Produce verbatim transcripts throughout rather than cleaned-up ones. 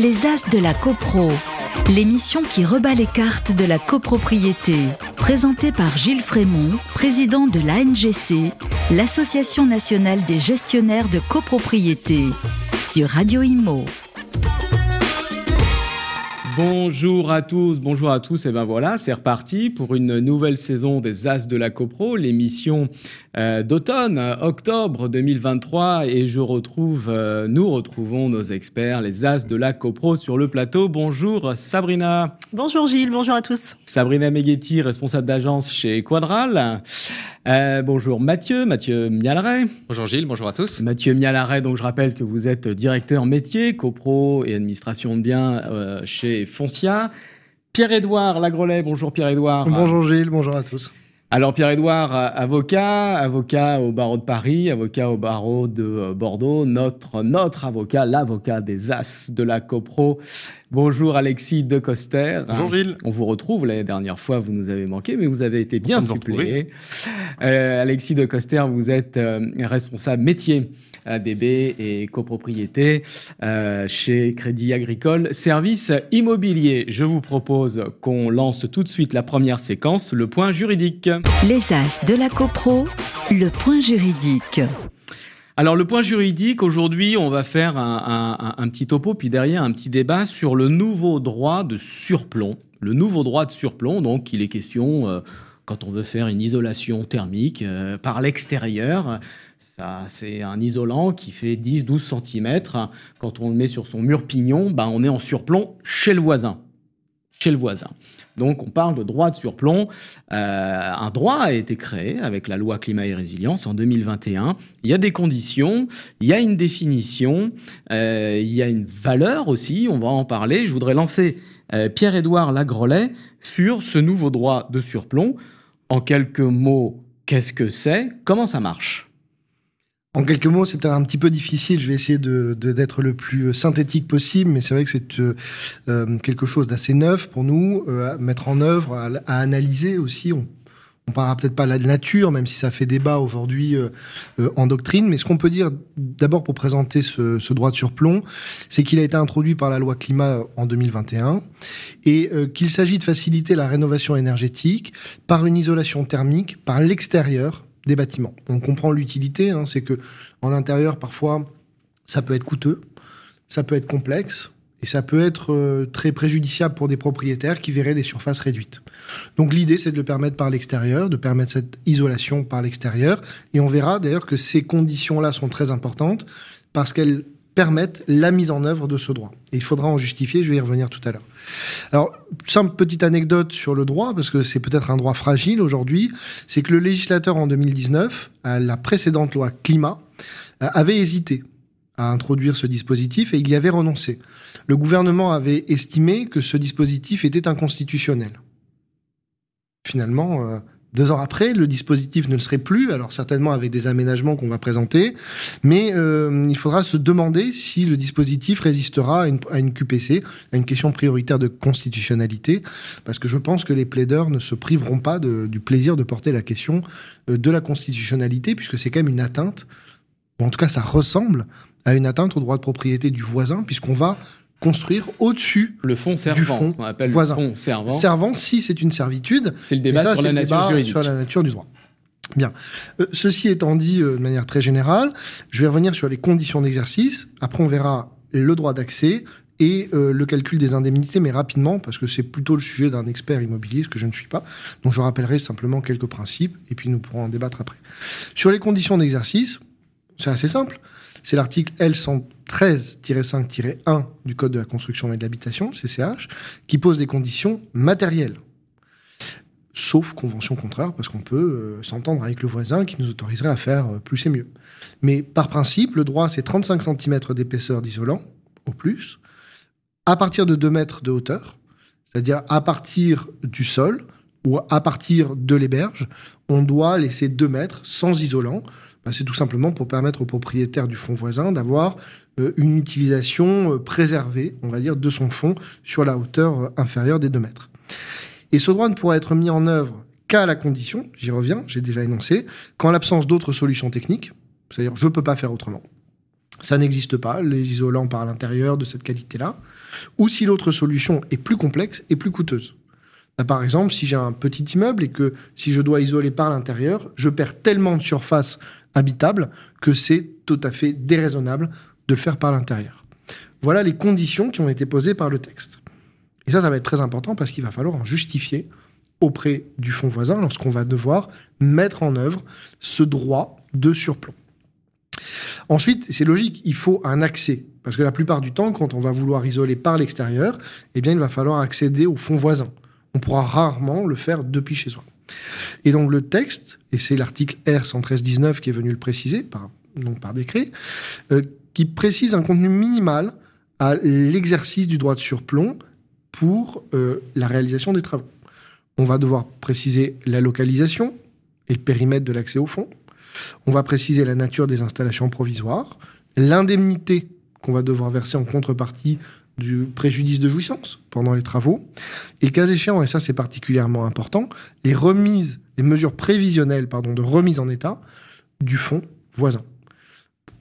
Les As de la Copro, l'émission qui rebat les cartes de la copropriété. Présentée par Gilles Frémont, président de l'A N G C, l'Association nationale des gestionnaires de copropriété, sur Radio I M O. Bonjour à tous, bonjour à tous, et ben voilà, c'est reparti pour une nouvelle saison des As de la Copro, l'émission euh, d'automne, octobre deux mille vingt-trois, et je retrouve, euh, nous retrouvons nos experts, les As de la Copro sur le plateau. Bonjour Sabrina. Bonjour Gilles, bonjour à tous. Sabrina Meghetti, responsable d'agence chez Quadral. Euh, bonjour Mathieu, Mathieu Mialaret. Bonjour Gilles, bonjour à tous. Mathieu Mialaret, donc je rappelle que vous êtes directeur métier, copro et administration de biens euh, chez Foncia. Pierre-Edouard Lagraulet, bonjour Pierre-Edouard. Bonjour Gilles, bonjour à tous. Alors Pierre-Edouard, avocat, avocat au barreau de Paris, avocat au barreau de Bordeaux, notre, notre avocat, l'avocat des As de la Copro. Bonjour Alexis De Coster. Bonjour Gilles. On vous retrouve, la dernière fois vous nous avez manqué, mais vous avez été bien suppléé. Euh, Alexis De Coster, vous êtes euh, responsable métier à D B et copropriété euh, chez Crédit Agricole Service Immobilier. Je vous propose qu'on lance tout de suite la première séquence, le point juridique. Les As de la Copro, le point juridique. Alors le point juridique, aujourd'hui on va faire un, un, un petit topo, puis derrière un petit débat sur le nouveau droit de surplomb. Le nouveau droit de surplomb, donc il est question, euh, quand on veut faire une isolation thermique euh, par l'extérieur, ça, c'est un isolant qui fait dix à douze centimètres. Quand on le met sur son mur pignon, ben, on est en surplomb chez le voisin. Chez le voisin. Donc, on parle de droit de surplomb. Euh, un droit a été créé avec la loi Climat et Résilience en deux mille vingt et un. Il y a des conditions, il y a une définition, euh, il y a une valeur aussi, on va en parler. Je voudrais lancer euh, Pierre-Edouard Lagraulet sur ce nouveau droit de surplomb. En quelques mots, qu'est-ce que c'est ? Comment ça marche ? En quelques mots, c'est peut-être un petit peu difficile. Je vais essayer de, de, d'être le plus synthétique possible, mais c'est vrai que c'est euh, quelque chose d'assez neuf pour nous, euh, à mettre en œuvre, à, à analyser aussi. On ne parlera peut-être pas de la nature, même si ça fait débat aujourd'hui euh, euh, en doctrine. Mais ce qu'on peut dire d'abord pour présenter ce, ce droit de surplomb, c'est qu'il a été introduit par la loi Climat en deux mille vingt et un et euh, qu'il s'agit de faciliter la rénovation énergétique par une isolation thermique par l'extérieur des bâtiments. On comprend l'utilité, hein, c'est que en intérieur, parfois, ça peut être coûteux, ça peut être complexe, et ça peut être euh, très préjudiciable pour des propriétaires qui verraient des surfaces réduites. Donc l'idée, c'est de le permettre par l'extérieur, de permettre cette isolation par l'extérieur, et on verra d'ailleurs que ces conditions-là sont très importantes, parce qu'elles permettent la mise en œuvre de ce droit. Et il faudra en justifier, je vais y revenir tout à l'heure. Alors, simple petite anecdote sur le droit, parce que c'est peut-être un droit fragile aujourd'hui, c'est que le législateur en deux mille dix-neuf, à la précédente loi Climat, avait hésité à introduire ce dispositif et il y avait renoncé. Le gouvernement avait estimé que ce dispositif était inconstitutionnel. Finalement... Euh, Deux ans après, le dispositif ne le serait plus, alors certainement avec des aménagements qu'on va présenter, mais euh, il faudra se demander si le dispositif résistera à une, à une Q P C, à une question prioritaire de constitutionnalité, parce que je pense que les plaideurs ne se priveront pas de, du plaisir de porter la question de la constitutionnalité, puisque c'est quand même une atteinte, ou en tout cas ça ressemble à une atteinte au droit de propriété du voisin, puisqu'on va... construire au-dessus le fond servant, du fond on appelle voisin. Le fond servant. Servant, si c'est une servitude. C'est le débat, ça, sur, c'est la le débat nature sur la nature du droit. Bien. Euh, ceci étant dit euh, de manière très générale, je vais revenir sur les conditions d'exercice. Après, on verra le droit d'accès et euh, le calcul des indemnités, mais rapidement, parce que c'est plutôt le sujet d'un expert immobilier, ce que je ne suis pas. Donc, je rappellerai simplement quelques principes et puis nous pourrons en débattre après. Sur les conditions d'exercice, c'est assez simple. C'est l'article L cent treize tiret cinq tiret un du Code de la construction et de l'habitation, C C H, qui pose des conditions matérielles, sauf convention contraire, parce qu'on peut euh, s'entendre avec le voisin qui nous autoriserait à faire euh, plus et mieux. Mais par principe, le droit, c'est trente-cinq centimètres d'épaisseur d'isolant, au plus, à partir de deux mètres de hauteur, c'est-à-dire à partir du sol ou à partir de l'héberge, on doit laisser deux mètres sans isolant. Ben c'est tout simplement pour permettre aux propriétaires du fonds voisin d'avoir euh, une utilisation euh, préservée, on va dire, de son fonds sur la hauteur euh, inférieure des deux mètres. Et ce droit ne pourra être mis en œuvre qu'à la condition, j'y reviens, j'ai déjà énoncé, qu'en l'absence d'autres solutions techniques, c'est-à-dire je ne peux pas faire autrement, Ça n'existe pas, les isolants par l'intérieur de cette qualité-là. Ou si l'autre solution est plus complexe et plus coûteuse. Là, par exemple, si j'ai un petit immeuble et que si je dois isoler par l'intérieur, je perds tellement de surface habitable que c'est tout à fait déraisonnable de le faire par l'intérieur. Voilà les conditions qui ont été posées par le texte. Et ça, ça va être très important parce qu'il va falloir en justifier auprès du fonds voisin lorsqu'on va devoir mettre en œuvre ce droit de surplomb. Ensuite, c'est logique, il faut un accès. Parce que la plupart du temps, quand on va vouloir isoler par l'extérieur, eh bien, il va falloir accéder au fonds voisin. On pourra rarement le faire depuis chez soi. Et donc le texte, et c'est l'article R cent treize dix-neuf qui est venu le préciser, par, non par décret, euh, qui précise un contenu minimal à l'exercice du droit de surplomb pour euh, la réalisation des travaux. On va devoir préciser la localisation et le périmètre de l'accès au fonds. On va préciser la nature des installations provisoires, l'indemnité qu'on va devoir verser en contrepartie du préjudice de jouissance pendant les travaux. Et le cas échéant, et ça c'est particulièrement important, les remises, les mesures prévisionnelles pardon, de remise en état du fonds voisin.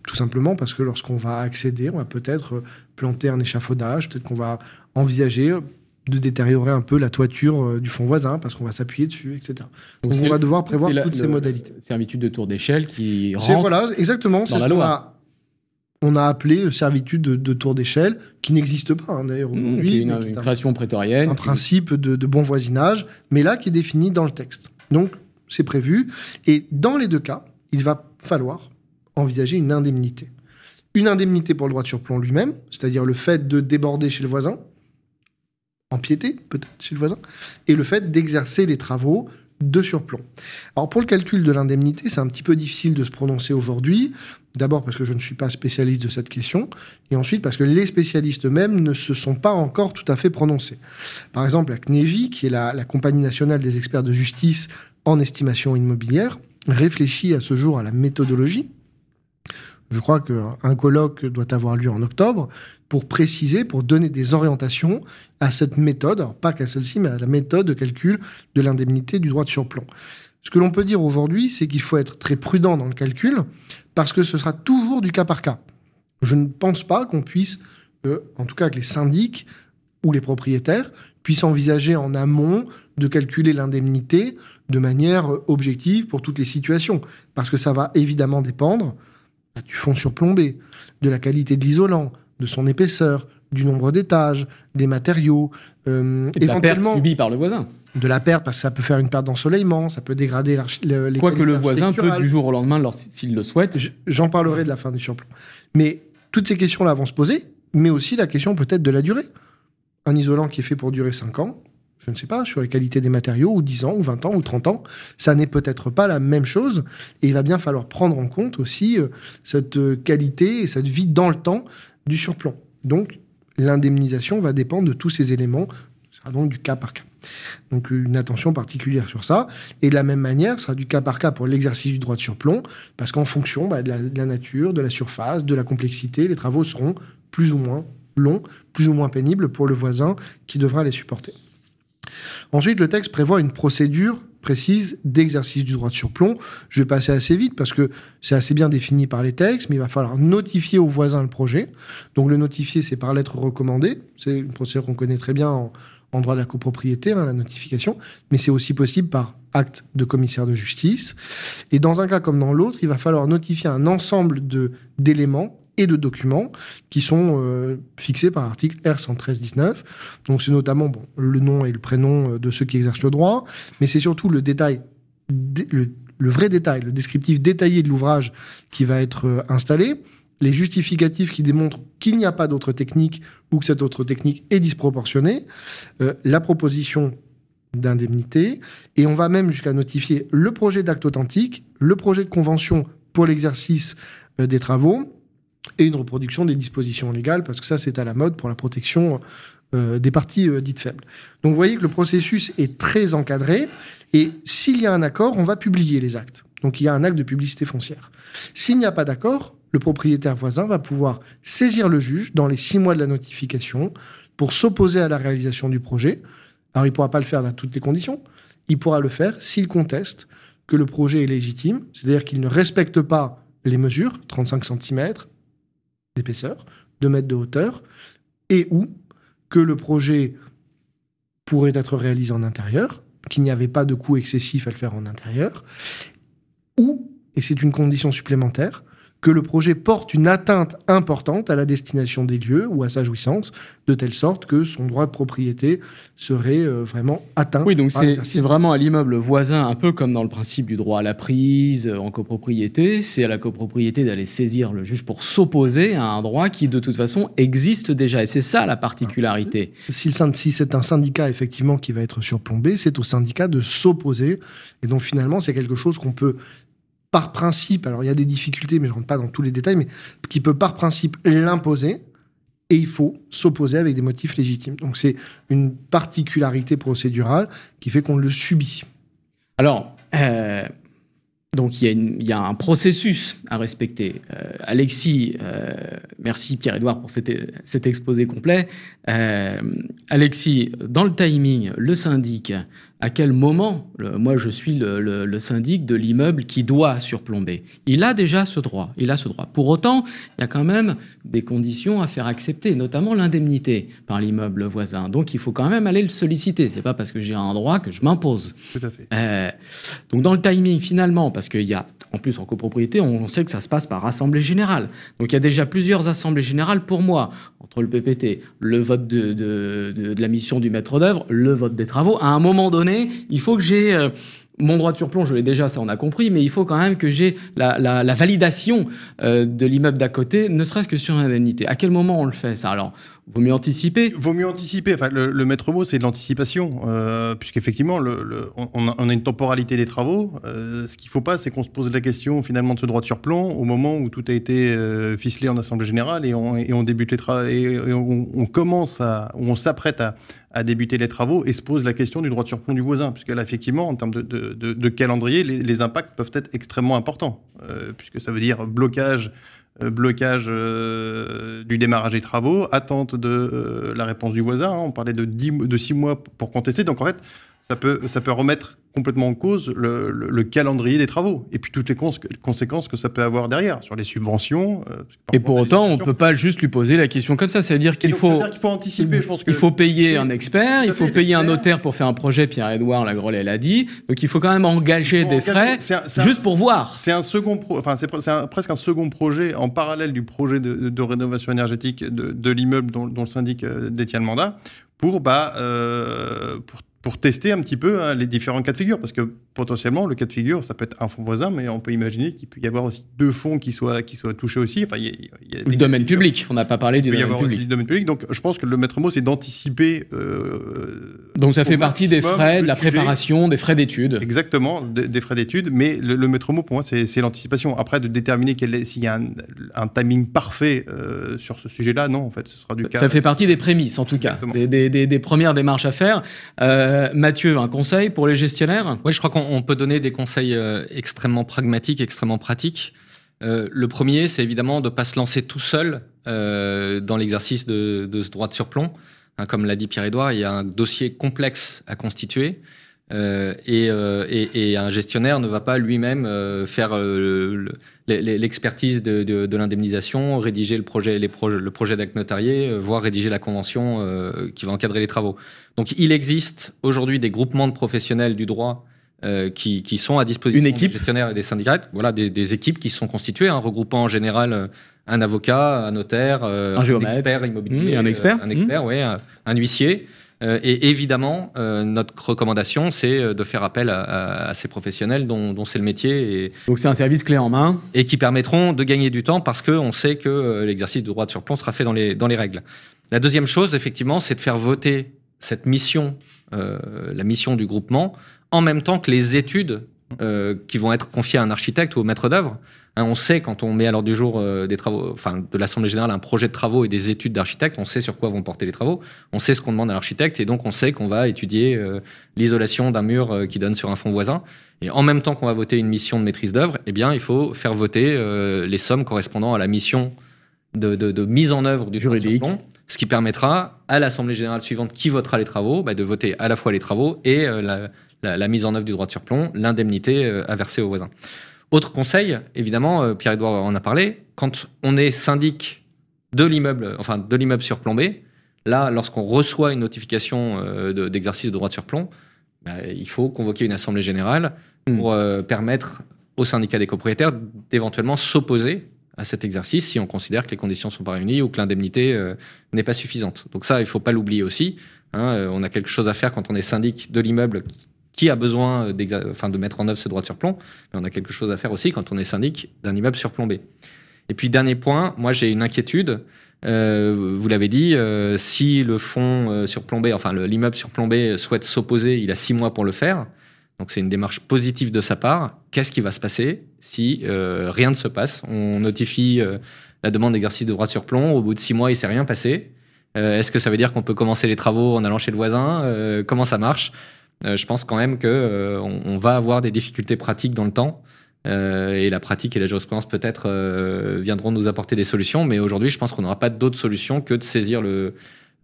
Tout simplement parce que lorsqu'on va accéder, on va peut-être planter un échafaudage, peut-être qu'on va envisager de détériorer un peu la toiture du fonds voisin parce qu'on va s'appuyer dessus, et cetera. Donc, Donc on va devoir prévoir la, toutes le, ces modalités. C'est l'habitude de tour d'échelle qui rentre c'est, voilà, exactement, dans c'est la ce loi. Qu'on a, on a appelé servitude de, de tour d'échelle, qui n'existe pas hein, d'ailleurs aujourd'hui. Mmh, qui est une, une qui création un, prétorienne. Un qui... principe de, de bon voisinage, mais là qui est défini dans le texte. Donc c'est prévu. Et dans les deux cas, il va falloir envisager une indemnité. Une indemnité pour le droit de surplomb lui-même, c'est-à-dire le fait de déborder chez le voisin, empiéter peut-être chez le voisin, et le fait d'exercer les travaux de surplomb. Alors pour le calcul de l'indemnité, c'est un petit peu difficile de se prononcer aujourd'hui, d'abord parce que je ne suis pas spécialiste de cette question, et ensuite parce que les spécialistes eux-mêmes ne se sont pas encore tout à fait prononcés. Par exemple, la C N E G I, qui est la, la compagnie nationale des experts de justice en estimation immobilière, réfléchit à ce jour à la méthodologie. Je crois qu'un colloque doit avoir lieu en octobre pour préciser, pour donner des orientations à cette méthode, alors pas qu'à celle-ci, mais à la méthode de calcul de l'indemnité du droit de surplomb. Ce que l'on peut dire aujourd'hui, c'est qu'il faut être très prudent dans le calcul parce que ce sera toujours du cas par cas. Je ne pense pas qu'on puisse, euh, en tout cas que les syndics ou les propriétaires, puissent envisager en amont de calculer l'indemnité de manière objective pour toutes les situations parce que ça va évidemment dépendre du fonds surplombé, de la qualité de l'isolant, de son épaisseur, du nombre d'étages, des matériaux, euh, et de éventuellement la perte subie par le voisin. De la perte, parce que ça peut faire une perte d'ensoleillement, ça peut dégrader l'archi- le, les qualités architecturales. Quoique le voisin peut, du jour au lendemain, lors, s'il le souhaite... J'en parlerai de la fin du surplomb. Mais toutes ces questions-là vont se poser, mais aussi la question peut-être de la durée. Un isolant qui est fait pour durer cinq ans, je ne sais pas, sur les qualités des matériaux, ou dix ans, ou vingt ans, ou trente ans, ça n'est peut-être pas la même chose, et il va bien falloir prendre en compte aussi euh, cette euh, qualité et cette vie dans le temps du surplomb. Donc, l'indemnisation va dépendre de tous ces éléments, ça sera donc du cas par cas. Donc, une attention particulière sur ça, et de la même manière, ça sera du cas par cas pour l'exercice du droit de surplomb, parce qu'en fonction bah, de, la, de la nature, de la surface, de la complexité, les travaux seront plus ou moins longs, plus ou moins pénibles pour le voisin qui devra les supporter. Ensuite, le texte prévoit une procédure précise d'exercice du droit de surplomb. Je vais passer assez vite parce que c'est assez bien défini par les textes, mais il va falloir notifier aux voisins le projet. Donc le notifier, c'est par lettre recommandée. C'est une procédure qu'on connaît très bien en, en droit de la copropriété, hein, la notification. Mais c'est aussi possible par acte de commissaire de justice. Et dans un cas comme dans l'autre, il va falloir notifier un ensemble de, d'éléments et de documents qui sont euh, fixés par l'article R cent treize dix-neuf. Donc c'est notamment bon, le nom et le prénom de ceux qui exercent le droit, mais c'est surtout le détail, dé- le, le vrai détail, le descriptif détaillé de l'ouvrage qui va être euh, installé, les justificatifs qui démontrent qu'il n'y a pas d'autre technique ou que cette autre technique est disproportionnée, euh, la proposition d'indemnité, et on va même jusqu'à notifier le projet d'acte authentique, le projet de convention pour l'exercice euh, des travaux, et une reproduction des dispositions légales, parce que ça, c'est à la mode pour la protection euh, des parties euh, dites faibles. Donc, vous voyez que le processus est très encadré, et s'il y a un accord, on va publier les actes. Donc, il y a un acte de publicité foncière. S'il n'y a pas d'accord, le propriétaire voisin va pouvoir saisir le juge dans les six mois de la notification pour s'opposer à la réalisation du projet. Alors, il ne pourra pas le faire dans toutes les conditions. Il pourra le faire s'il conteste que le projet est légitime, c'est-à-dire qu'il ne respecte pas les mesures, trente-cinq centimètres, d'épaisseur, deux mètres de hauteur, et ou que le projet pourrait être réalisé en intérieur, qu'il n'y avait pas de coût excessif à le faire en intérieur, ou, et c'est une condition supplémentaire, que le projet porte une atteinte importante à la destination des lieux ou à sa jouissance, de telle sorte que son droit de propriété serait euh, vraiment atteint. Oui, donc c'est, c'est vraiment à l'immeuble voisin, un peu comme dans le principe du droit à la prise euh, en copropriété. C'est à la copropriété d'aller saisir le juge pour s'opposer à un droit qui, de toute façon, existe déjà. Et c'est ça la particularité. Si, le, si c'est un syndicat, effectivement, qui va être surplombé, c'est au syndicat de s'opposer. Et donc, finalement, c'est quelque chose qu'on peut... par principe, alors il y a des difficultés, mais je ne rentre pas dans tous les détails, mais qui peut par principe l'imposer, et il faut s'opposer avec des motifs légitimes. Donc c'est une particularité procédurale qui fait qu'on le subit. Alors, euh, donc il y, y a un processus à respecter. Euh, Alexis, euh, merci Pierre-Edouard pour cet, cet exposé complet. Euh, Alexis, dans le timing, le syndic... À quel moment, le, moi je suis le, le, le syndic de l'immeuble qui doit surplomber. Il a déjà ce droit, il a ce droit. Pour autant, il y a quand même des conditions à faire accepter, notamment l'indemnité par l'immeuble voisin. Donc il faut quand même aller le solliciter. C'est pas parce que j'ai un droit que je m'impose. Tout à fait. Euh, donc dans le timing finalement, parce qu'il y a, en plus en copropriété, on sait que ça se passe par assemblée générale. Donc il y a déjà plusieurs assemblées générales pour moi, entre le P P T, le vote de, de, de, de la mission du maître d'œuvre, le vote des travaux. À un moment donné, il faut que j'ai euh, mon droit de surplomb, je l'ai déjà, ça on a compris, mais il faut quand même que j'ai la, la, la validation euh, de l'immeuble d'à côté, ne serait-ce que sur l'indemnité. À quel moment on le fait ça? Alors, vaut mieux anticiper. Vaut mieux anticiper. Enfin, le, le maître mot, c'est de l'anticipation, euh, puisqu'effectivement, le, le, on, on a une temporalité des travaux. Euh, ce qu'il ne faut pas, c'est qu'on se pose la question finalement de ce droit de surplomb au moment où tout a été euh, ficelé en assemblée générale et on, et on débute les travaux et, et on, on commence à, on s'apprête à. à débuter les travaux et se pose la question du droit de surplomb du voisin, puisque là, effectivement, en termes de, de, de, de calendrier, les, les impacts peuvent être extrêmement importants, euh, puisque ça veut dire blocage, euh, blocage euh, du démarrage des travaux, attente de euh, la réponse du voisin. Hein, on parlait de, de six mois pour contester. Donc, en fait, ça peut, ça peut remettre complètement en cause le, le, le calendrier des travaux et puis toutes les cons- conséquences que ça peut avoir derrière, sur les subventions. Euh, et pour autant, on ne peut pas juste lui poser la question comme ça. Ça veut dire qu'il, donc, faut, ça veut dire qu'il faut anticiper. Je pense que il faut payer un expert, il faut payer un notaire pour faire un projet, Pierre-Edouard Lagraulet l'a dit. Donc il faut quand même engager des engager, frais c'est un, c'est juste un, pour voir. C'est, un second pro, enfin, c'est, pre, c'est un, presque un second projet en parallèle du projet de, de, de rénovation énergétique de, de l'immeuble dont, dont le syndic détient le mandat pour... Bah, euh, pour pour tester un petit peu hein, les différents cas de figure, parce que potentiellement, le cas de figure, ça peut être un fonds voisin, mais on peut imaginer qu'il peut y avoir aussi deux fonds qui soient, qui soient touchés aussi. Enfin, y a, y a le domaine public, on n'a pas parlé du domaine public. domaine public. Donc, je pense que le maître mot, c'est d'anticiper... Euh, donc, ça fait partie des frais, de la préparation, des frais d'études. Exactement, de, des frais d'études, mais le, le maître mot, pour moi, c'est, c'est l'anticipation. Après, de déterminer quel est, s'il y a un, un timing parfait euh, sur ce sujet-là, non, en fait, ce sera du cas... Ça fait partie des prémices, en tout cas, des, des, des, des premières démarches à faire. Euh, Mathieu, un conseil pour les gestionnaires ? Oui, je crois qu'on peut donner des conseils euh, extrêmement pragmatiques, extrêmement pratiques. Euh, le premier, c'est évidemment de ne pas se lancer tout seul euh, dans l'exercice de, de ce droit de surplomb. Hein, comme l'a dit Pierre-Edouard, il y a un dossier complexe à constituer euh, et, euh, et, et un gestionnaire ne va pas lui-même euh, faire euh, le, le, l'expertise de, de, de l'indemnisation, rédiger le projet, les proje- le projet d'acte notarié, voire rédiger la convention euh, qui va encadrer les travaux. Donc, il existe aujourd'hui des groupements de professionnels du droit euh, qui, qui sont à disposition des gestionnaires et des syndicats. Voilà, des, des équipes qui sont constituées, hein, regroupant en général un avocat, un notaire, euh, un, un expert immobilier, mmh, un expert, euh, un, expert mmh. ouais, un, un huissier. Euh, et évidemment, euh, notre recommandation, c'est de faire appel à, à, à ces professionnels dont, dont c'est le métier. Et, donc, c'est un service clé en main. Et qui permettront de gagner du temps parce qu'on sait que euh, l'exercice du droit de surplomb sera fait dans les, dans les règles. La deuxième chose, effectivement, c'est de faire voter cette mission, euh, la mission du groupement, en même temps que les études euh, qui vont être confiées à un architecte ou au maître d'œuvre. Hein, on sait, quand on met à l'ordre du jour euh, des travaux, enfin, de l'Assemblée générale, un projet de travaux et des études d'architecte, on sait sur quoi vont porter les travaux, on sait ce qu'on demande à l'architecte, et donc on sait qu'on va étudier euh, l'isolation d'un mur euh, qui donne sur un fond voisin. Et en même temps qu'on va voter une mission de maîtrise d'œuvre, eh bien, il faut faire voter euh, les sommes correspondant à la mission de, de, de mise en œuvre du juridique. Ce qui permettra à l'Assemblée générale suivante, qui votera les travaux, bah de voter à la fois les travaux et euh, la, la, la mise en œuvre du droit de surplomb, l'indemnité euh, à verser aux voisins. Autre conseil, évidemment, euh, Pierre-Edouard en a parlé, quand on est syndic de l'immeuble, enfin de l'immeuble surplombé. Là, lorsqu'on reçoit une notification euh, de, d'exercice de droit de surplomb, bah, il faut convoquer une assemblée générale pour euh, permettre au syndicat des copropriétaires d'éventuellement s'opposer à cet exercice si on considère que les conditions ne sont pas réunies ou que l'indemnité euh, n'est pas suffisante. Donc ça, il ne faut pas l'oublier aussi. Hein, on a quelque chose à faire quand on est syndic de l'immeuble qui a besoin enfin, de mettre en œuvre ce droit de surplomb, mais on a quelque chose à faire aussi quand on est syndic d'un immeuble surplombé. Et puis, dernier point, moi, j'ai une inquiétude. Euh, vous l'avez dit, euh, si le fonds euh, surplombé, enfin le, l'immeuble surplombé souhaite s'opposer, il a six mois pour le faire. Donc c'est une démarche positive de sa part. Qu'est-ce qui va se passer si euh, rien ne se passe ? On notifie euh, la demande d'exercice de droit de surplomb. Au bout de six mois, il ne s'est rien passé. Euh, est-ce que ça veut dire qu'on peut commencer les travaux en allant chez le voisin ? euh, Comment ça marche ? euh, Je pense quand même qu'on euh, va avoir des difficultés pratiques dans le temps. Euh, et la pratique et la jurisprudence peut-être euh, viendront nous apporter des solutions, mais aujourd'hui je pense qu'on n'aura pas d'autre solution que de saisir le,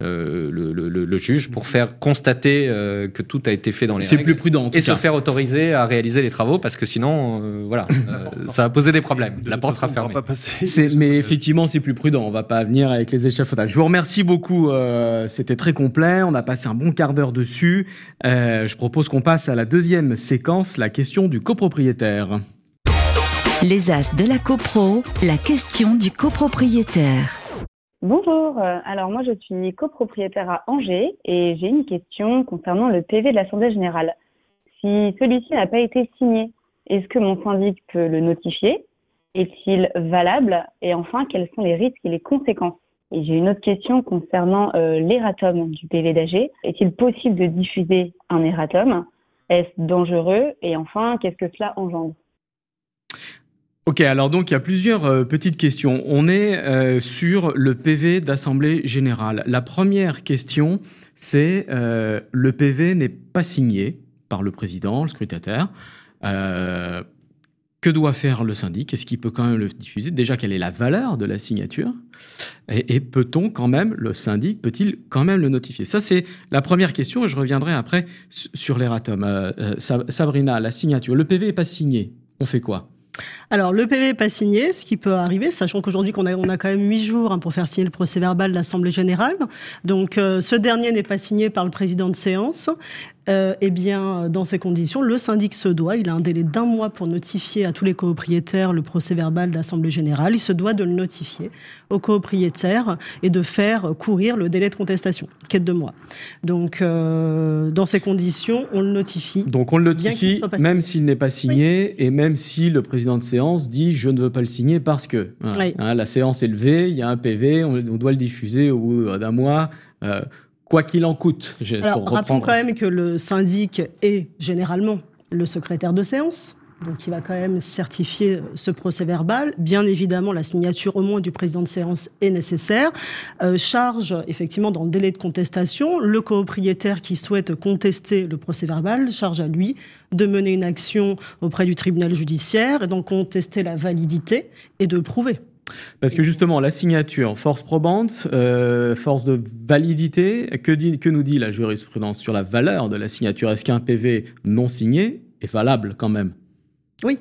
euh, le, le, le juge pour faire constater euh, que tout a été fait dans les c'est règles plus prudent, en tout et cas. Se faire autoriser à réaliser les travaux, parce que sinon euh, voilà, euh, ça va poser des problèmes, de la porte sera fermée, c'est, mais effectivement c'est plus prudent, on ne va pas venir avec les échafaudages. Je vous remercie beaucoup, euh, c'était très complet, on a passé un bon quart d'heure dessus. euh, je propose qu'on passe à la deuxième séquence, la question du copropriétaire. Les As de la Copro, la question du copropriétaire. Bonjour, alors moi je suis copropriétaire à Angers et j'ai une question concernant le P V de l'Assemblée Générale. Si celui-ci n'a pas été signé, est-ce que mon syndic peut le notifier ? Est-il valable ? Et enfin, quels sont les risques et les conséquences ? Et j'ai une autre question concernant euh, l'erratum du P V d'A G. Est-il possible de diffuser un erratum ? Est-ce dangereux ? Et enfin, qu'est-ce que cela engendre ? Ok, alors donc il y a plusieurs euh, petites questions. On est euh, sur le P V d'Assemblée Générale. La première question, c'est euh, le P V n'est pas signé par le président, le scrutataire. Euh, que doit faire le syndic ? Est-ce qu'il peut quand même le diffuser ? Déjà, quelle est la valeur de la signature ? Et, et peut-on quand même, le syndic, peut-il quand même le notifier ? Ça, c'est la première question et je reviendrai après sur l'erratum. Euh, euh, Sabrina, la signature. Le P V n'est pas signé. On fait quoi ? Alors, le P V n'est pas signé, ce qui peut arriver, sachant qu'aujourd'hui, qu'on a, on a quand même huit jours hein, pour faire signer le procès-verbal de l'Assemblée Générale. Donc, euh, ce dernier n'est pas signé par le président de séance. Euh, eh bien, dans ces conditions, le syndic se doit, il a un délai d'un mois pour notifier à tous les copropriétaires le procès-verbal de l'Assemblée Générale, il se doit de le notifier aux copropriétaires et de faire courir le délai de contestation, qui est de deux mois. Donc, euh, dans ces conditions, on le notifie. Donc, on le notifie, même s'il n'est pas signé, oui. Et même si le président de séance dit « je ne veux pas le signer parce que hein, ». Oui. Hein, la séance est levée, il y a un P V, on, on doit le diffuser au bout d'un mois. Euh, Quoi qu'il en coûte. Je, Alors, pour rappelons quand même que le syndic est généralement le secrétaire de séance, donc il va quand même certifier ce procès-verbal. Bien évidemment, la signature au moins du président de séance est nécessaire. Euh, charge, effectivement, dans le délai de contestation, le copropriétaire qui souhaite contester le procès-verbal, charge à lui de mener une action auprès du tribunal judiciaire et d'en contester la validité et de prouver. Parce que justement, la signature, force probante, euh, force de validité, que, dit, que nous dit la jurisprudence sur la valeur de la signature ? Est-ce qu'un P V non signé est valable quand même ? Oui.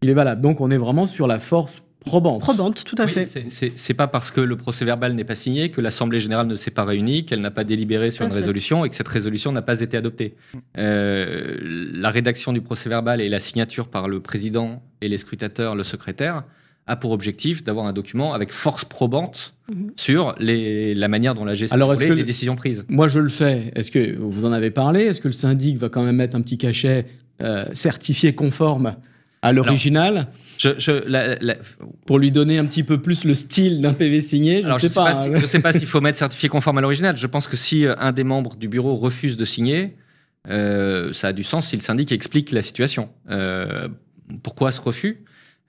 Il est valable. Donc on est vraiment sur la force probante. Probante, tout à oui, fait. C'est, c'est, c'est pas parce que le procès-verbal n'est pas signé que l'Assemblée Générale ne s'est pas réunie, qu'elle n'a pas délibéré sur tout une fait. Résolution et que cette résolution n'a pas été adoptée. Euh, la rédaction du procès-verbal et la signature par le président et les scrutateurs, le secrétaire, a pour objectif d'avoir un document avec force probante mmh. sur les, la manière dont la gestion est les le, décisions prises. Moi, je le fais. Est-ce que vous en avez parlé ? Est-ce que le syndic va quand même mettre un petit cachet euh, certifié conforme à l'original ? Alors, je, je, la, la... Pour lui donner un petit peu plus le style d'un P V signé, je ne sais, sais pas. pas hein. si, je ne sais pas s'il faut mettre certifié conforme à l'original. Je pense que si un des membres du bureau refuse de signer, euh, ça a du sens si le syndic explique la situation. Euh, pourquoi ce refus ?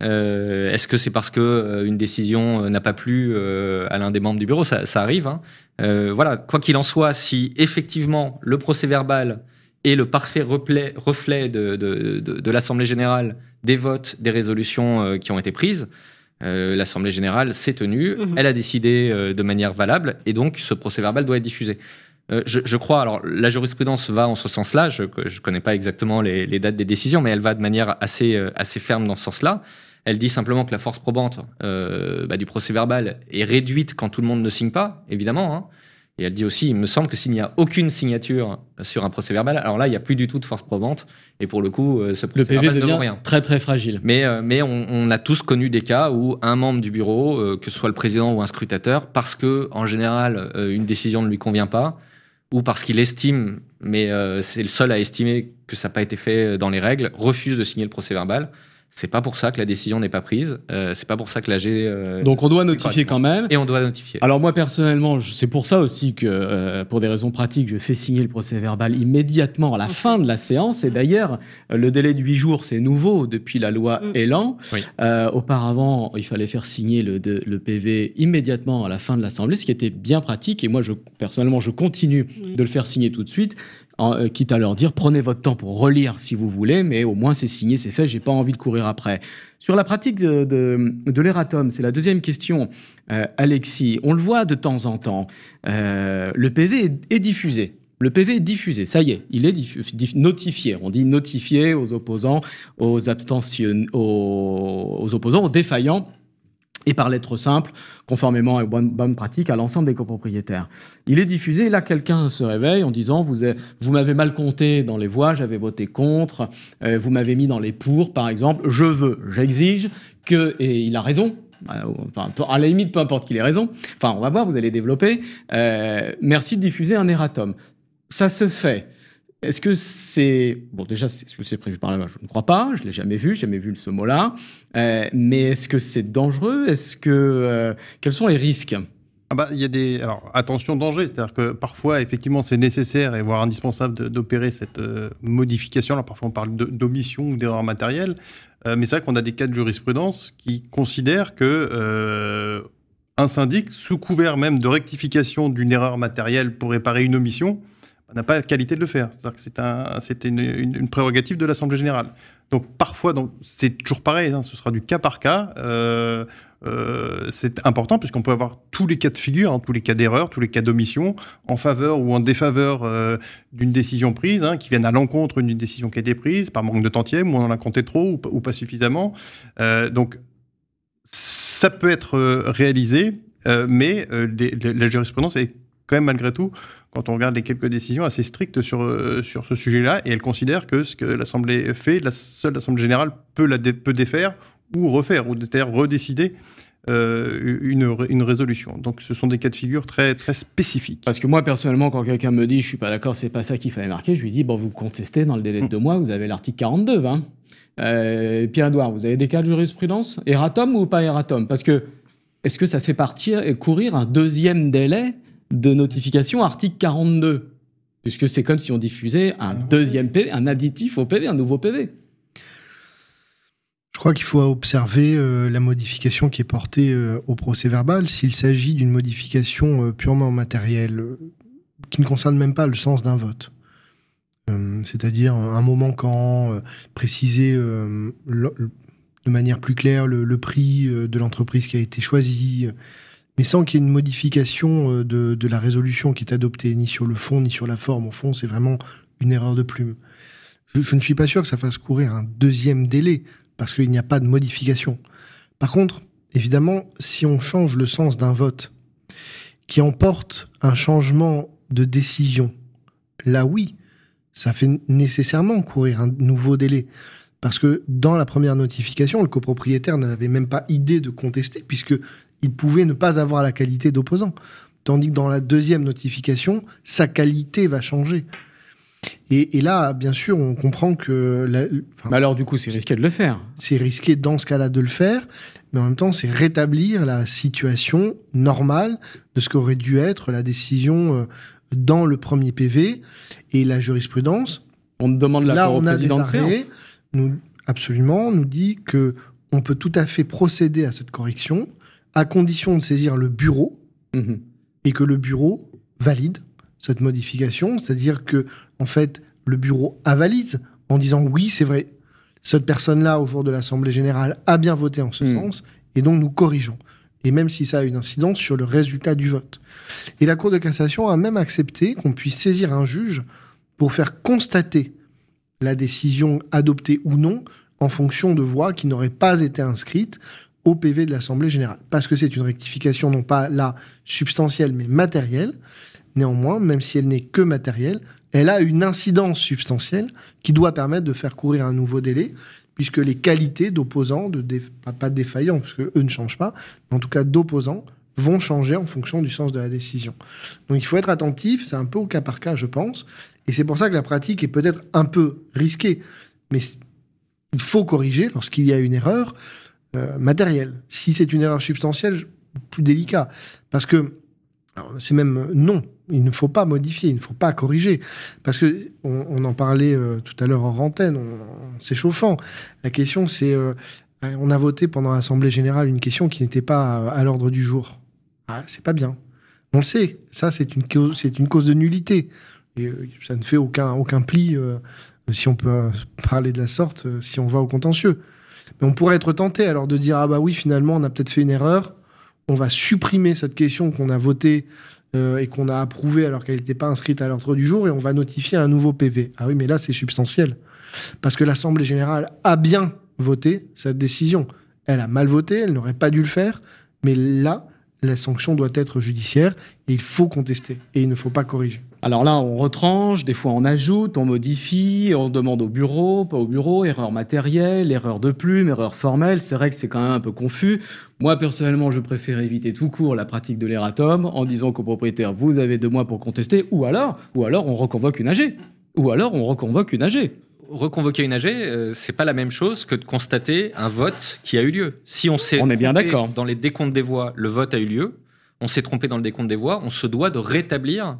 Euh, est-ce que c'est parce que euh, une décision euh, n'a pas plu euh, à l'un des membres du bureau ? Ça, ça arrive. Hein. Euh, voilà. Quoi qu'il en soit, si effectivement le procès-verbal est le parfait reflet, reflet de, de, de, de l'Assemblée Générale, des votes, des résolutions euh, qui ont été prises, euh, l'Assemblée Générale s'est tenue, mmh. elle a décidé euh, de manière valable, et donc ce procès-verbal doit être diffusé. Euh, je, je crois, alors la jurisprudence va en ce sens-là, je ne connais pas exactement les, les dates des décisions, mais elle va de manière assez, euh, assez ferme dans ce sens-là. Elle dit simplement que la force probante euh, bah, du procès-verbal est réduite quand tout le monde ne signe pas, évidemment. Hein. Et elle dit aussi, il me semble que s'il n'y a aucune signature sur un procès-verbal, alors là, il n'y a plus du tout de force probante. Et pour le coup, euh, ce procès-verbal ne vaut rien. Le P V devient très, très fragile. Mais, euh, mais on, on a tous connu des cas où un membre du bureau, euh, que ce soit le président ou un scrutateur, parce que, en général, euh, une décision ne lui convient pas, ou parce qu'il estime, mais euh, c'est le seul à estimer que ça n'a pas été fait dans les règles, refuse de signer le procès-verbal. C'est pas pour ça que la décision n'est pas prise. Euh, c'est pas pour ça que l'A G... Euh, Donc on doit notifier quand même. Et on doit notifier. Alors moi, personnellement, je, c'est pour ça aussi que, euh, pour des raisons pratiques, je fais signer le procès-verbal immédiatement à la fin de la séance. Et d'ailleurs, le délai de huit jours, c'est nouveau depuis la loi Elan. Oui. Euh, auparavant, il fallait faire signer le, de, le P V immédiatement à la fin de l'Assemblée, ce qui était bien pratique. Et moi, je, personnellement, je continue de le faire signer tout de suite. En, quitte à leur dire, prenez votre temps pour relire si vous voulez, mais au moins c'est signé, c'est fait, j'ai pas envie de courir après. Sur la pratique de, de, de l'erratum, c'est la deuxième question, euh, Alexis. On le voit de temps en temps, euh, le P V est, est diffusé. Le P V est diffusé, ça y est, il est diff- diff- notifié. On dit notifié aux opposants, aux abstentions, aux, aux opposants, aux défaillants, et par lettre simple, conformément à bonne, bonne pratique, à l'ensemble des copropriétaires. Il est diffusé, et là, quelqu'un se réveille en disant « vous, vous m'avez mal compté dans les voix, j'avais voté contre, euh, vous m'avez mis dans les pour, par exemple, je veux, j'exige que... » Et il a raison, enfin, à la limite, peu importe qu'il ait raison, enfin, on va voir, vous allez développer. Euh, merci de diffuser un erratum. Ça se fait. Est-ce que c'est... Bon, déjà, est-ce que c'est prévu par la loi ? Je ne crois pas, je ne l'ai jamais vu, je n'ai jamais vu ce mot-là. Euh, mais est-ce que c'est dangereux ? Est-ce que... Euh, quels sont les risques ? Ah bah, y a des... Alors, attention, danger. C'est-à-dire que parfois, effectivement, c'est nécessaire et voire indispensable de, d'opérer cette euh, modification. Alors, parfois, on parle de, d'omission ou d'erreur matérielle. Euh, mais c'est vrai qu'on a des cas de jurisprudence qui considèrent que... Euh, un syndic, sous couvert même de rectification d'une erreur matérielle pour réparer une omission... n'a pas la qualité de le faire. C'est-à-dire que c'est, un, c'est une, une, une prérogative de l'Assemblée générale. Donc parfois, donc, c'est toujours pareil, hein, ce sera du cas par cas. Euh, euh, c'est important puisqu'on peut avoir tous les cas de figure, hein, tous les cas d'erreur, tous les cas d'omission, en faveur ou en défaveur euh, d'une décision prise, hein, qui viennent à l'encontre d'une décision qui a été prise, par manque de tantième, ou on en a compté trop, ou, ou pas suffisamment. Euh, donc ça peut être réalisé, euh, mais euh, les, les, la jurisprudence est quand même malgré tout, quand on regarde les quelques décisions assez strictes sur, euh, sur ce sujet-là, et elle considère que ce que l'Assemblée fait, la seule Assemblée générale peut, la dé- peut défaire ou refaire, ou c'est-à-dire redécider euh, une, une résolution. Donc ce sont des cas de figure très, très spécifiques. Parce que moi, personnellement, quand quelqu'un me dit « je ne suis pas d'accord, c'est pas ça qu'il fallait marquer », je lui dis « bon, vous contestez dans le délai de deux mois, vous avez l'article quarante-deux. Ben. » euh, Pierre-Edouard, vous avez des cas de jurisprudence ? Erratum ou pas erratum ? Parce que, est-ce que ça fait partir et courir un deuxième délai de notification, article quarante-deux, puisque c'est comme si on diffusait un deuxième P V, un additif au P V, un nouveau P V. Je crois qu'il faut observer euh, la modification qui est portée euh, au procès-verbal. S'il s'agit d'une modification euh, purement matérielle, euh, qui ne concerne même pas le sens d'un vote, euh, c'est-à-dire un mot manquant, euh, préciser euh, le, de manière plus claire le, le prix euh, de l'entreprise qui a été choisie, euh, mais sans qu'il y ait une modification de, de la résolution qui est adoptée, ni sur le fond, ni sur la forme. Au fond, c'est vraiment une erreur de plume. Je, je ne suis pas sûr que ça fasse courir un deuxième délai, parce qu'il n'y a pas de modification. Par contre, évidemment, si on change le sens d'un vote, qui emporte un changement de décision, là oui, ça fait nécessairement courir un nouveau délai. Parce que dans la première notification, le copropriétaire n'avait même pas idée de contester, puisque... il pouvait ne pas avoir la qualité d'opposant. Tandis que dans la deuxième notification, sa qualité va changer. Et, et là, bien sûr, on comprend que... La, enfin, mais alors, du coup, c'est risqué de le faire. C'est risqué, dans ce cas-là, de le faire. Mais en même temps, c'est rétablir la situation normale de ce qu'aurait dû être la décision dans le premier P V. Et la jurisprudence... On demande la parole au président de séance. Nous, absolument, nous dit qu'on peut tout à fait procéder à cette correction... à condition de saisir le bureau, mmh. et que le bureau valide cette modification, c'est-à-dire que, en fait, le bureau avalise en disant « oui, c'est vrai, cette personne-là, au jour de l'Assemblée générale, a bien voté en ce mmh. sens, et donc nous corrigeons ». et même si ça a une incidence sur le résultat du vote. Et la Cour de cassation a même accepté qu'on puisse saisir un juge pour faire constater la décision adoptée ou non en fonction de voix qui n'auraient pas été inscrites au P V de l'Assemblée Générale. Parce que c'est une rectification non pas là substantielle mais matérielle. Néanmoins, même si elle n'est que matérielle, elle a une incidence substantielle qui doit permettre de faire courir un nouveau délai, puisque les qualités d'opposants, de dé... pas défaillants, parce qu'eux ne changent pas, mais en tout cas d'opposants, vont changer en fonction du sens de la décision. Donc il faut être attentif, c'est un peu au cas par cas, je pense, et c'est pour ça que la pratique est peut-être un peu risquée, mais il faut corriger lorsqu'il y a une erreur euh, matérielle. Si c'est une erreur substantielle, plus délicat, parce que alors, c'est même non, il ne faut pas modifier, il ne faut pas corriger. Parce que on, on en parlait euh, tout à l'heure hors antenne, en s'échauffant. La question, c'est... Euh, on a voté pendant l'Assemblée Générale une question qui n'était pas à, à l'ordre du jour. Ah, c'est pas bien. On le sait, ça, c'est une cause, c'est une cause de nullité. Et euh, ça ne fait aucun, aucun pli, euh, si on peut euh, parler de la sorte, euh, si on va au contentieux. Mais on pourrait être tenté alors de dire « Ah bah oui, finalement, on a peut-être fait une erreur ». On va supprimer cette question qu'on a votée euh, et qu'on a approuvée alors qu'elle n'était pas inscrite à l'ordre du jour et on va notifier un nouveau P V. Ah oui, mais là, c'est substantiel. Parce que l'Assemblée Générale a bien voté cette décision. Elle a mal voté, elle n'aurait pas dû le faire, mais là, la sanction doit être judiciaire et il faut contester et il ne faut pas corriger. Alors là, on retranche, des fois on ajoute, on modifie, on demande au bureau, pas au bureau, erreur matérielle, erreur de plume, erreur formelle. C'est vrai que c'est quand même un peu confus. Moi, personnellement, je préfère éviter tout court la pratique de l'erratum en disant qu'au propriétaire, vous avez deux mois pour contester, ou alors, ou alors on reconvoque une A G. Ou alors on reconvoque une A G. Reconvoquer une A G, euh, c'est pas la même chose que de constater un vote qui a eu lieu. Si on s'est on est bien d'accord. Dans les décomptes des voix, le vote a eu lieu, on s'est trompé dans le décompte des voix, on se doit de rétablir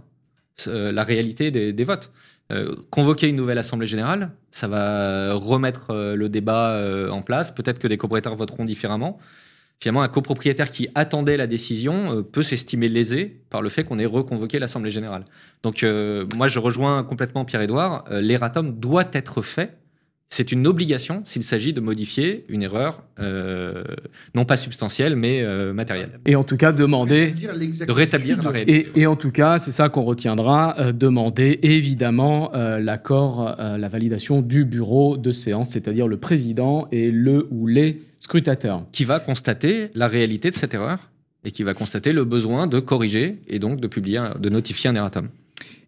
euh, la réalité des, des votes. Euh, convoquer une nouvelle Assemblée Générale, ça va remettre euh, le débat euh, en place, peut-être que des copropriétaires voteront différemment. Finalement, un copropriétaire qui attendait la décision euh, peut s'estimer lésé par le fait qu'on ait reconvoqué l'Assemblée Générale. Donc, euh, moi, je rejoins complètement Pierre-Edouard. Euh, l'erratum doit être fait. C'est une obligation s'il s'agit de modifier une erreur, euh, non pas substantielle, mais euh, matérielle. Et en tout cas, demander de rétablir la réalité. Et, et en tout cas, c'est ça qu'on retiendra, euh, demander évidemment euh, l'accord, euh, la validation du bureau de séance, c'est-à-dire le président et le ou les scrutateurs. Qui va constater la réalité de cette erreur et qui va constater le besoin de corriger et donc de, publier, de notifier un erratum.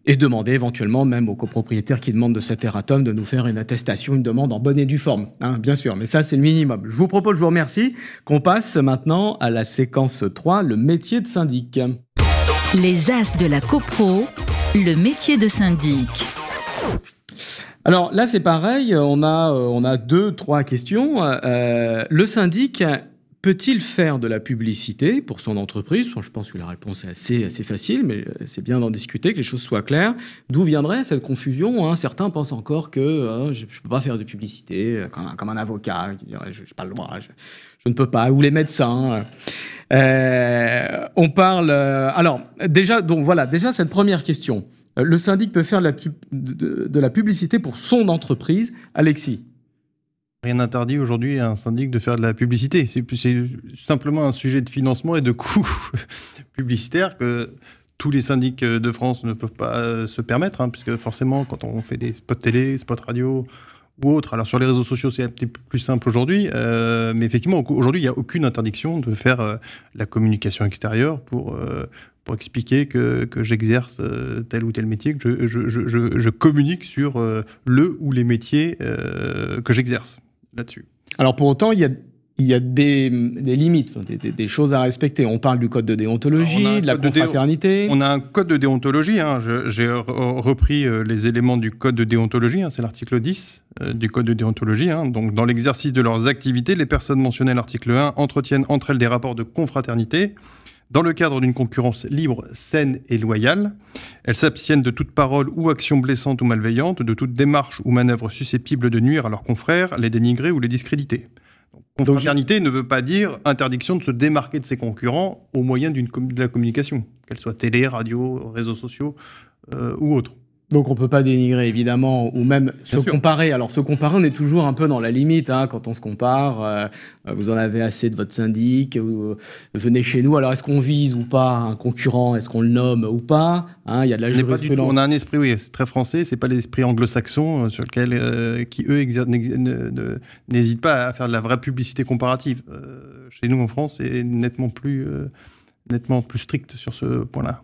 Et demander éventuellement, même aux copropriétaires qui demandent de cet erratum, de nous faire une attestation, une demande en bonne et due forme, hein, bien sûr. Mais ça, c'est le minimum. Je vous propose, je vous remercie, qu'on passe maintenant à la séquence trois, le métier de syndic. Les As de la Copro, le métier de syndic. Alors là, c'est pareil, on a, on a deux, trois questions. Euh, le syndic... peut-il faire de la publicité pour son entreprise ? Je pense que la réponse est assez, assez facile, mais c'est bien d'en discuter, que les choses soient claires. D'où viendrait cette confusion, hein ? Certains pensent encore que euh, je ne peux pas faire de publicité, euh, comme, comme un avocat, qui dirait « je n'ai pas le droit, je, je ne peux pas », ou les médecins. Euh, on parle... Euh, alors, déjà, donc, voilà, déjà cette première question. Le syndic peut faire de la, pub, de, de la publicité pour son entreprise. Alexis ? Rien n'interdit aujourd'hui à un syndic de faire de la publicité. C'est, c'est simplement un sujet de financement et de coûts publicitaires que tous les syndics de France ne peuvent pas se permettre, hein, puisque forcément, quand on fait des spots télé, spots radio ou autres, alors sur les réseaux sociaux, c'est un petit peu plus simple aujourd'hui, euh, mais effectivement, aujourd'hui, il n'y a aucune interdiction de faire euh, la communication extérieure pour... Euh, pour expliquer que, que j'exerce tel ou tel métier, que je, je, je, je communique sur le ou les métiers euh, que j'exerce là-dessus. Alors pour autant, il y a, il y a des, des limites, des, des, des choses à respecter. On parle du code de déontologie, de la confraternité. Dé... On a un code de déontologie. Hein. Je, j'ai repris les éléments du code de déontologie. Hein. C'est l'article dix euh, du code de déontologie. Hein. Donc, dans l'exercice de leurs activités, les personnes mentionnées à l'article un entretiennent entre elles des rapports de confraternité dans le cadre d'une concurrence libre, saine et loyale. Elles s'abstiennent de toute parole ou action blessante ou malveillante, de toute démarche ou manœuvre susceptible de nuire à leurs confrères, les dénigrer ou les discréditer. Donc, confraternité ne veut pas dire interdiction de se démarquer de ses concurrents au moyen d'une com- de la communication, qu'elle soit télé, radio, réseaux sociaux euh, ou autre. Donc on ne peut pas dénigrer évidemment, ou même se comparer. Alors se comparer, on est toujours un peu dans la limite, hein, quand on se compare. Euh, vous en avez assez de votre syndic, vous, venez chez nous, alors est-ce qu'on vise ou pas un concurrent, est-ce qu'on le nomme ou pas, hein, y a de la jurisprudence. On a un esprit, oui, c'est très français, c'est pas l'esprit anglo-saxon, euh, sur lequel, euh, qui eux exer- n'hésitent pas à faire de la vraie publicité comparative. Euh, chez nous en France, c'est nettement plus, euh, nettement plus strict sur ce point-là.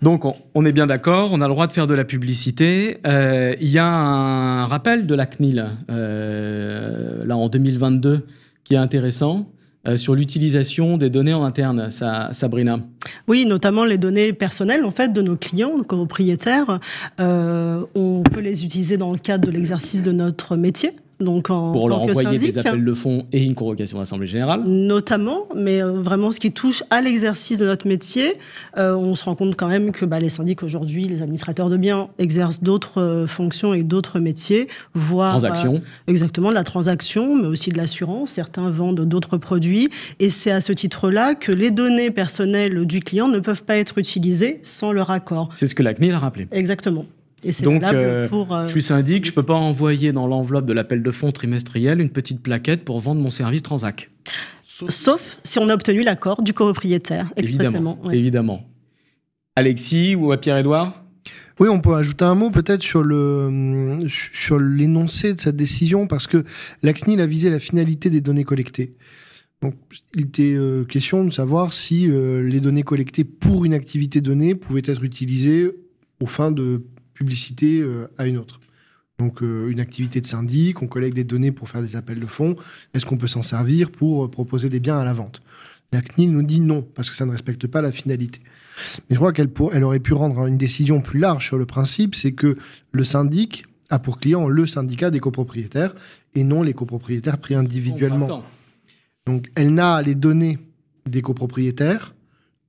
Donc, on est bien d'accord, on a le droit de faire de la publicité. Euh, il y a un rappel de la C N I L, euh, là en deux mille vingt-deux, qui est intéressant, euh, sur l'utilisation des données en interne, ça, Sabrina. Oui, notamment les données personnelles, en fait, de nos clients, nos propriétaires. Euh, on peut les utiliser dans le cadre de l'exercice de notre métier. Donc en pour leur envoyer syndic, des appels de fonds et une convocation d'assemblée générale. Notamment, mais vraiment ce qui touche à l'exercice de notre métier, euh, on se rend compte quand même que bah, les syndics aujourd'hui, les administrateurs de biens, exercent d'autres euh, fonctions et d'autres métiers, voire... Transaction. Euh, exactement, de la transaction, mais aussi de l'assurance. Certains vendent d'autres produits. Et c'est à ce titre-là que les données personnelles du client ne peuvent pas être utilisées sans leur accord. C'est ce que la C N I L a rappelé. Exactement. Et c'est donc, euh, pour, euh, je suis syndic, je peux pas envoyer dans l'enveloppe de l'appel de fonds trimestriel une petite plaquette pour vendre mon service Transac. Sauf, Sauf si on a obtenu l'accord du copropriétaire, expressément. Évidemment. Ouais. Évidemment. Alexis ou à Pierre-Edouard ? Oui, on peut ajouter un mot peut-être sur le sur l'énoncé de cette décision, parce que la C N I L a visé la finalité des données collectées. Donc, il était euh, question de savoir si euh, les données collectées pour une activité donnée pouvaient être utilisées aux fins de publicité à une autre. Donc, euh, une activité de syndic, on collecte des données pour faire des appels de fonds. Est-ce qu'on peut s'en servir pour proposer des biens à la vente ? La C N I L nous dit non, parce que ça ne respecte pas la finalité. Mais je crois qu'elle pour, elle aurait pu rendre une décision plus large sur le principe, c'est que le syndic a pour client le syndicat des copropriétaires et non les copropriétaires pris individuellement. Donc, elle n'a les données des copropriétaires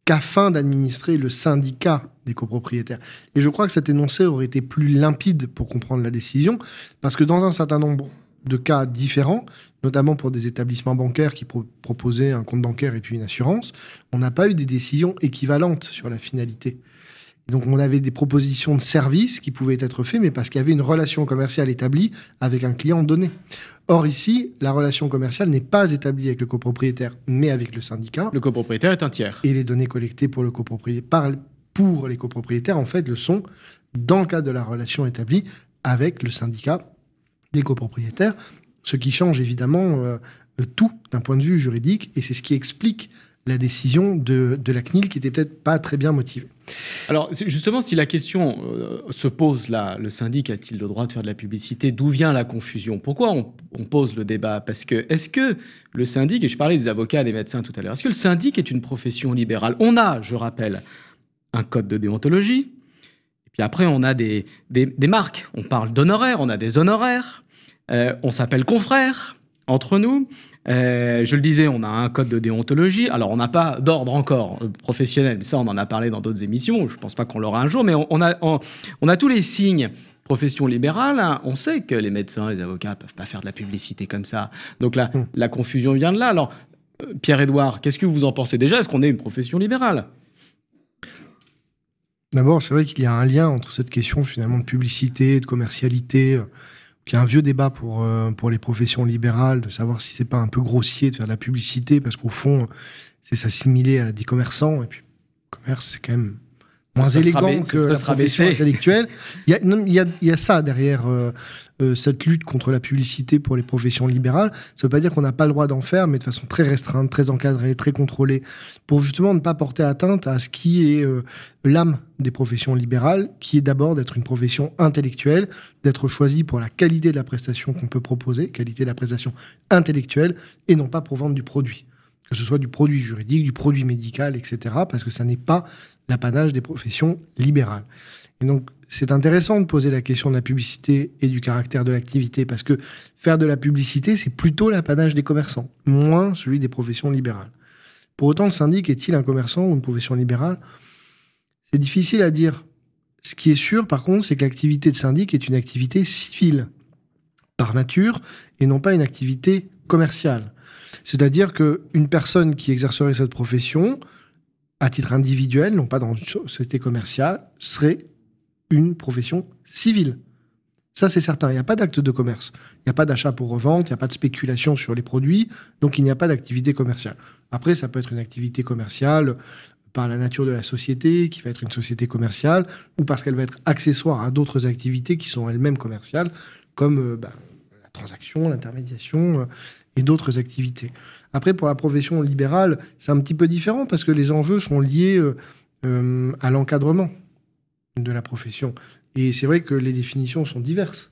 qu'afin d'administrer le syndicat des copropriétaires. Et je crois que cet énoncé aurait été plus limpide pour comprendre la décision, parce que dans un certain nombre de cas différents, notamment pour des établissements bancaires qui pro- proposaient un compte bancaire et puis une assurance, on n'a pas eu des décisions équivalentes sur la finalité. Donc on avait des propositions de services qui pouvaient être faites, mais parce qu'il y avait une relation commerciale établie avec un client donné. Or ici, la relation commerciale n'est pas établie avec le copropriétaire, mais avec le syndicat. Le copropriétaire est un tiers. Et les données collectées pour, le copropriétaire, par, pour les copropriétaires, en fait, le sont dans le cadre de la relation établie avec le syndicat des copropriétaires, ce qui change évidemment euh, tout d'un point de vue juridique, et c'est ce qui explique la décision de, de la C N I L, qui n'était peut-être pas très bien motivée. Alors, justement, si la question euh, se pose là, le syndic a-t-il le droit de faire de la publicité ? D'où vient la confusion ? Pourquoi on, on pose le débat ? Parce que, est-ce que le syndic, et je parlais des avocats, des médecins tout à l'heure, est-ce que le syndic est une profession libérale ? On a, je rappelle, un code de déontologie, et puis après, on a des, des, des marques. On parle d'honoraires, on a des honoraires, euh, on s'appelle confrères entre nous. Euh, je le disais, on a un code de déontologie. Alors, on n'a pas d'ordre encore euh, professionnel, mais ça, on en a parlé dans d'autres émissions. Je ne pense pas qu'on l'aura un jour, mais on, on, a, on, on a tous les signes profession libérale. Hein. On sait que les médecins, les avocats ne peuvent pas faire de la publicité comme ça. Donc, la, mmh. la confusion vient de là. Alors, euh, Pierre-Edouard, qu'est-ce que vous en pensez déjà ? Est-ce qu'on est une profession libérale ? D'abord, c'est vrai qu'il y a un lien entre cette question, finalement, de publicité, de commercialité... Euh... Il y a un vieux débat pour, euh, pour les professions libérales, de savoir si c'est pas un peu grossier de faire de la publicité, parce qu'au fond, c'est s'assimiler à des commerçants, et puis le commerce, c'est quand même moins ça élégant sera, que la profession intellectuelle. Il y a, non, il y a, il y a ça derrière euh, euh, cette lutte contre la publicité pour les professions libérales. Ça veut pas dire qu'on n'a pas le droit d'en faire, mais de façon très restreinte, très encadrée, très contrôlée, pour justement ne pas porter atteinte à ce qui est euh, l'âme des professions libérales, qui est d'abord d'être une profession intellectuelle, d'être choisie pour la qualité de la prestation qu'on peut proposer, qualité de la prestation intellectuelle, et non pas pour vendre du produit, que ce soit du produit juridique, du produit médical, et cetera, parce que ça n'est pas l'apanage des professions libérales. Et donc, c'est intéressant de poser la question de la publicité et du caractère de l'activité, parce que faire de la publicité, c'est plutôt l'apanage des commerçants, moins celui des professions libérales. Pour autant, le syndic est-il un commerçant ou une profession libérale ? C'est difficile à dire. Ce qui est sûr, par contre, c'est que l'activité de syndic est une activité civile, par nature, et non pas une activité commerciale. C'est-à-dire qu'une personne qui exercerait cette profession, à titre individuel, non pas dans une société commerciale, serait une profession civile. Ça, c'est certain. Il n'y a pas d'acte de commerce. Il n'y a pas d'achat pour revente, il n'y a pas de spéculation sur les produits, donc il n'y a pas d'activité commerciale. Après, ça peut être une activité commerciale par la nature de la société, qui va être une société commerciale, ou parce qu'elle va être accessoire à d'autres activités qui sont elles-mêmes commerciales, comme bah, la transaction, l'intermédiation et d'autres activités. Après, pour la profession libérale, c'est un petit peu différent parce que les enjeux sont liés euh, euh, à l'encadrement de la profession. Et c'est vrai que les définitions sont diverses.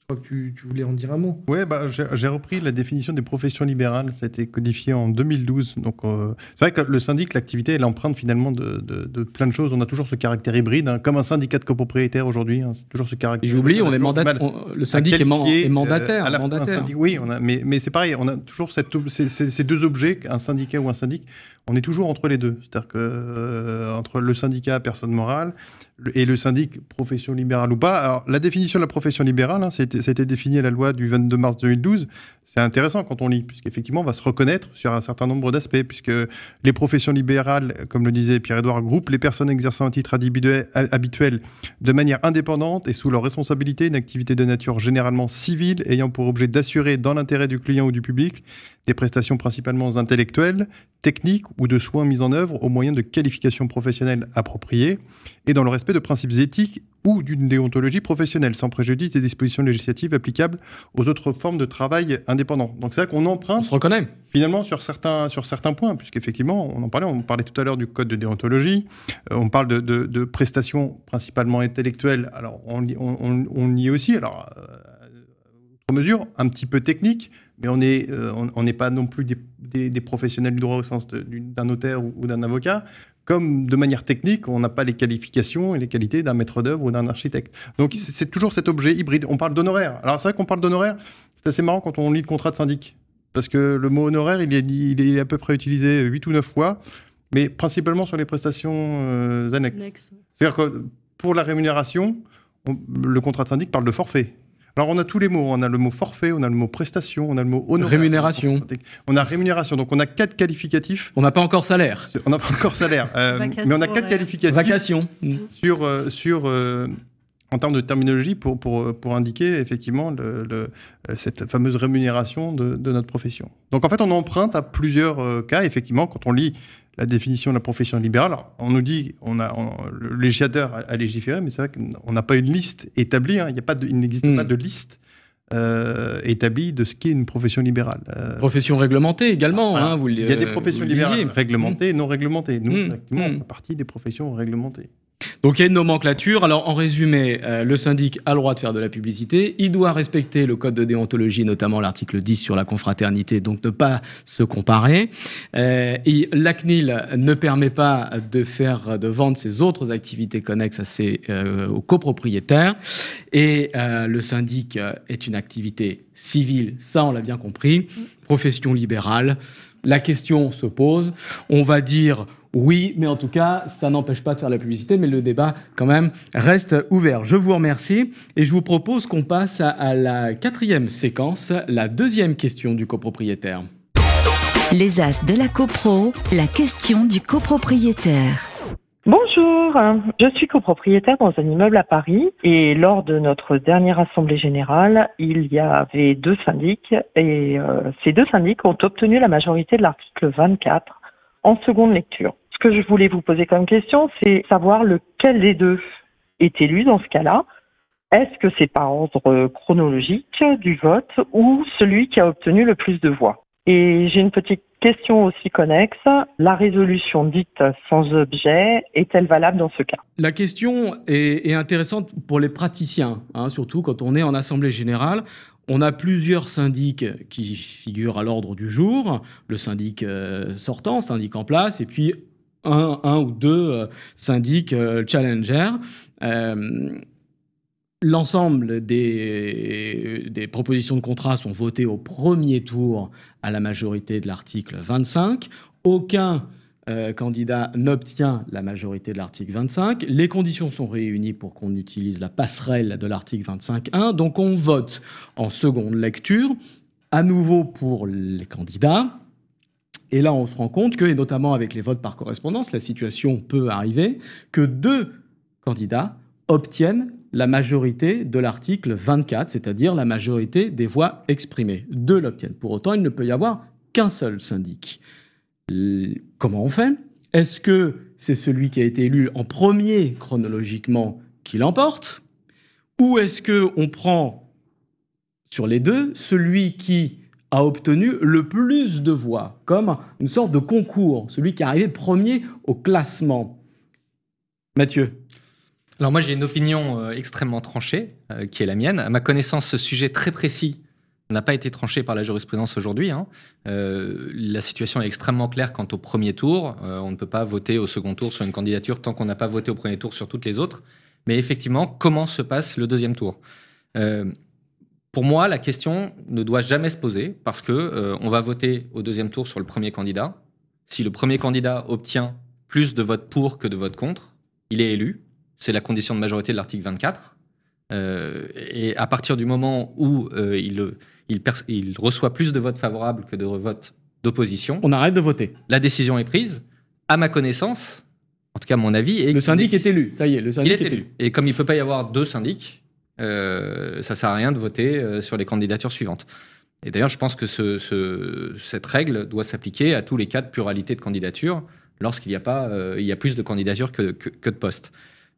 Je crois que tu, tu voulais en dire un mot. Oui, bah, j'ai, j'ai repris la définition des professions libérales. Ça a été codifié en deux mille douze. Donc, euh, c'est vrai que le syndic, l'activité, elle empreinte finalement de, de, de plein de choses. On a toujours ce caractère hybride, hein, comme un syndicat de copropriétaires aujourd'hui. Hein, c'est toujours ce caractère. Et j'oublie, on est mandataire. Le syndic est, man, est mandataire. Euh, à la, mandataire. Syndic, oui, on a, mais, mais c'est pareil. On a toujours cette, ces, ces, ces deux objets, un syndicat ou un syndic. On est toujours entre les deux, c'est-à-dire que euh, entre le syndicat personne morale et le syndic profession libérale ou pas. Alors la définition de la profession libérale, hein, ça a été, ça a été défini à la loi du vingt-deux mars deux mille douze. C'est intéressant quand on lit, puisqu'effectivement on va se reconnaître sur un certain nombre d'aspects, puisque les professions libérales, comme le disait Pierre-Edouard, groupent les personnes exerçant à titre habituel de manière indépendante et sous leur responsabilité une activité de nature généralement civile ayant pour objet d'assurer dans l'intérêt du client ou du public des prestations principalement intellectuelles, techniques ou de soins mis en œuvre au moyen de qualifications professionnelles appropriées et dans le respect de principes éthiques ou d'une déontologie professionnelle, sans préjudice des dispositions législatives applicables aux autres formes de travail indépendant. Donc c'est vrai qu'on emprunte... On se reconnaît. Finalement, sur certains, sur certains points, puisqu'effectivement, on en parlait, on parlait tout à l'heure du code de déontologie, euh, on parle de, de, de prestations principalement intellectuelles, alors on, on, on, on y est aussi, alors... Euh, mesure, un petit peu technique, mais on n'est euh, on, on pas non plus des, des, des professionnels du droit au sens de, d'un notaire ou, ou d'un avocat, comme de manière technique, on n'a pas les qualifications et les qualités d'un maître d'œuvre ou d'un architecte. Donc c'est, c'est toujours cet objet hybride. On parle d'honoraires. Alors c'est vrai qu'on parle d'honoraires, c'est assez marrant quand on lit le contrat de syndic, parce que le mot honoraire, il est, il est à peu près utilisé huit ou neuf fois, mais principalement sur les prestations euh, annexes. Next. C'est-à-dire que pour la rémunération, on, le contrat de syndic parle de forfait. Alors, on a tous les mots. On a le mot forfait, on a le mot prestation, on a le mot honoraire. Rémunération. On a rémunération. Donc, on a quatre qualificatifs. On n'a pas encore salaire. On n'a pas encore salaire. euh, mais on a quatre qualificatifs. Vacation. Sur, euh, sur, euh, en termes de terminologie, pour, pour, pour indiquer effectivement le, le, cette fameuse rémunération de, de notre profession. Donc, en fait, on emprunte à plusieurs euh, cas. Effectivement, quand on lit la définition de la profession libérale, alors, on nous dit, on a, on, le législateur a, a légiféré, mais c'est vrai qu'on n'a pas une liste établie, hein, y a pas de, il n'existe mmh. pas de liste euh, établie de ce qu'est une profession libérale. Euh, profession réglementée également. Ah, hein, vous, il y a euh, des professions libérales réglementées et mmh. non réglementées. Nous, mmh. exactement, on fait partie des professions réglementées. Donc il y a une nomenclature. Alors en résumé, euh, le syndic a le droit de faire de la publicité, il doit respecter le code de déontologie, notamment l'article dix sur la confraternité, donc ne pas se comparer. Euh, et la C N I L ne permet pas de faire, de vendre ses autres activités connexes à ses, euh, aux copropriétaires. Et euh, le syndic est une activité civile, ça on l'a bien compris, profession libérale. La question se pose, on va dire... Oui, mais en tout cas, ça n'empêche pas de faire la publicité, mais le débat, quand même, reste ouvert. Je vous remercie et je vous propose qu'on passe à la quatrième séquence, la deuxième question du copropriétaire. Les As de la Copro, la question du copropriétaire. Bonjour, je suis copropriétaire dans un immeuble à Paris et lors de notre dernière assemblée générale, il y avait deux syndics et euh, ces deux syndics ont obtenu la majorité de l'article vingt-quatre en seconde lecture. Ce que je voulais vous poser comme question, c'est savoir lequel des deux est élu dans ce cas-là. Est-ce que c'est par ordre chronologique du vote ou celui qui a obtenu le plus de voix? Et j'ai une petite question aussi connexe. La résolution dite sans objet est-elle valable dans ce cas? La question est, est intéressante pour les praticiens, hein, surtout quand on est en assemblée générale. On a plusieurs syndics qui figurent à l'ordre du jour, le syndic sortant, syndic en place, et puis un, un ou deux syndics challengers. Euh, l'ensemble des, des propositions de contrat sont votées au premier tour à la majorité de l'article vingt-cinq. Aucun Euh, candidat n'obtient la majorité de l'article vingt-cinq. Les conditions sont réunies pour qu'on utilise la passerelle de l'article vingt-cinq point un. Donc, on vote en seconde lecture, à nouveau pour les candidats. Et là, on se rend compte que, et notamment avec les votes par correspondance, la situation peut arriver que deux candidats obtiennent la majorité de l'article vingt-quatre, c'est-à-dire la majorité des voix exprimées. Deux l'obtiennent. Pour autant, il ne peut y avoir qu'un seul syndic. Comment on fait ? Est-ce que c'est celui qui a été élu en premier chronologiquement qui l'emporte ? Ou est-ce qu'on prend sur les deux celui qui a obtenu le plus de voix, comme une sorte de concours, celui qui est arrivé premier au classement ? Mathieu ? Alors moi, j'ai une opinion euh, extrêmement tranchée, euh, qui est la mienne. À ma connaissance, ce sujet très précis n'a pas été tranché par la jurisprudence aujourd'hui. Hein. Euh, la situation est extrêmement claire quant au premier tour. Euh, on ne peut pas voter au second tour sur une candidature tant qu'on n'a pas voté au premier tour sur toutes les autres. Mais effectivement, comment se passe le deuxième tour ? euh, Pour moi, la question ne doit jamais se poser parce que euh, on va voter au deuxième tour sur le premier candidat. Si le premier candidat obtient plus de votes pour que de votes contre, il est élu. C'est la condition de majorité de l'article vingt-quatre. Euh, et à partir du moment où euh, il, il, pers- il reçoit plus de votes favorables que de votes d'opposition... On arrête de voter. La décision est prise. À ma connaissance, en tout cas à mon avis... Le syndic est élu, ça y est, le syndic est, est élu. élu. Et comme il ne peut pas y avoir deux syndics, euh, ça ne sert à rien de voter euh, sur les candidatures suivantes. Et d'ailleurs, je pense que ce, ce, cette règle doit s'appliquer à tous les cas de pluralité de candidature lorsqu'il n'y a, euh, y a plus de candidatures que, que, que de postes.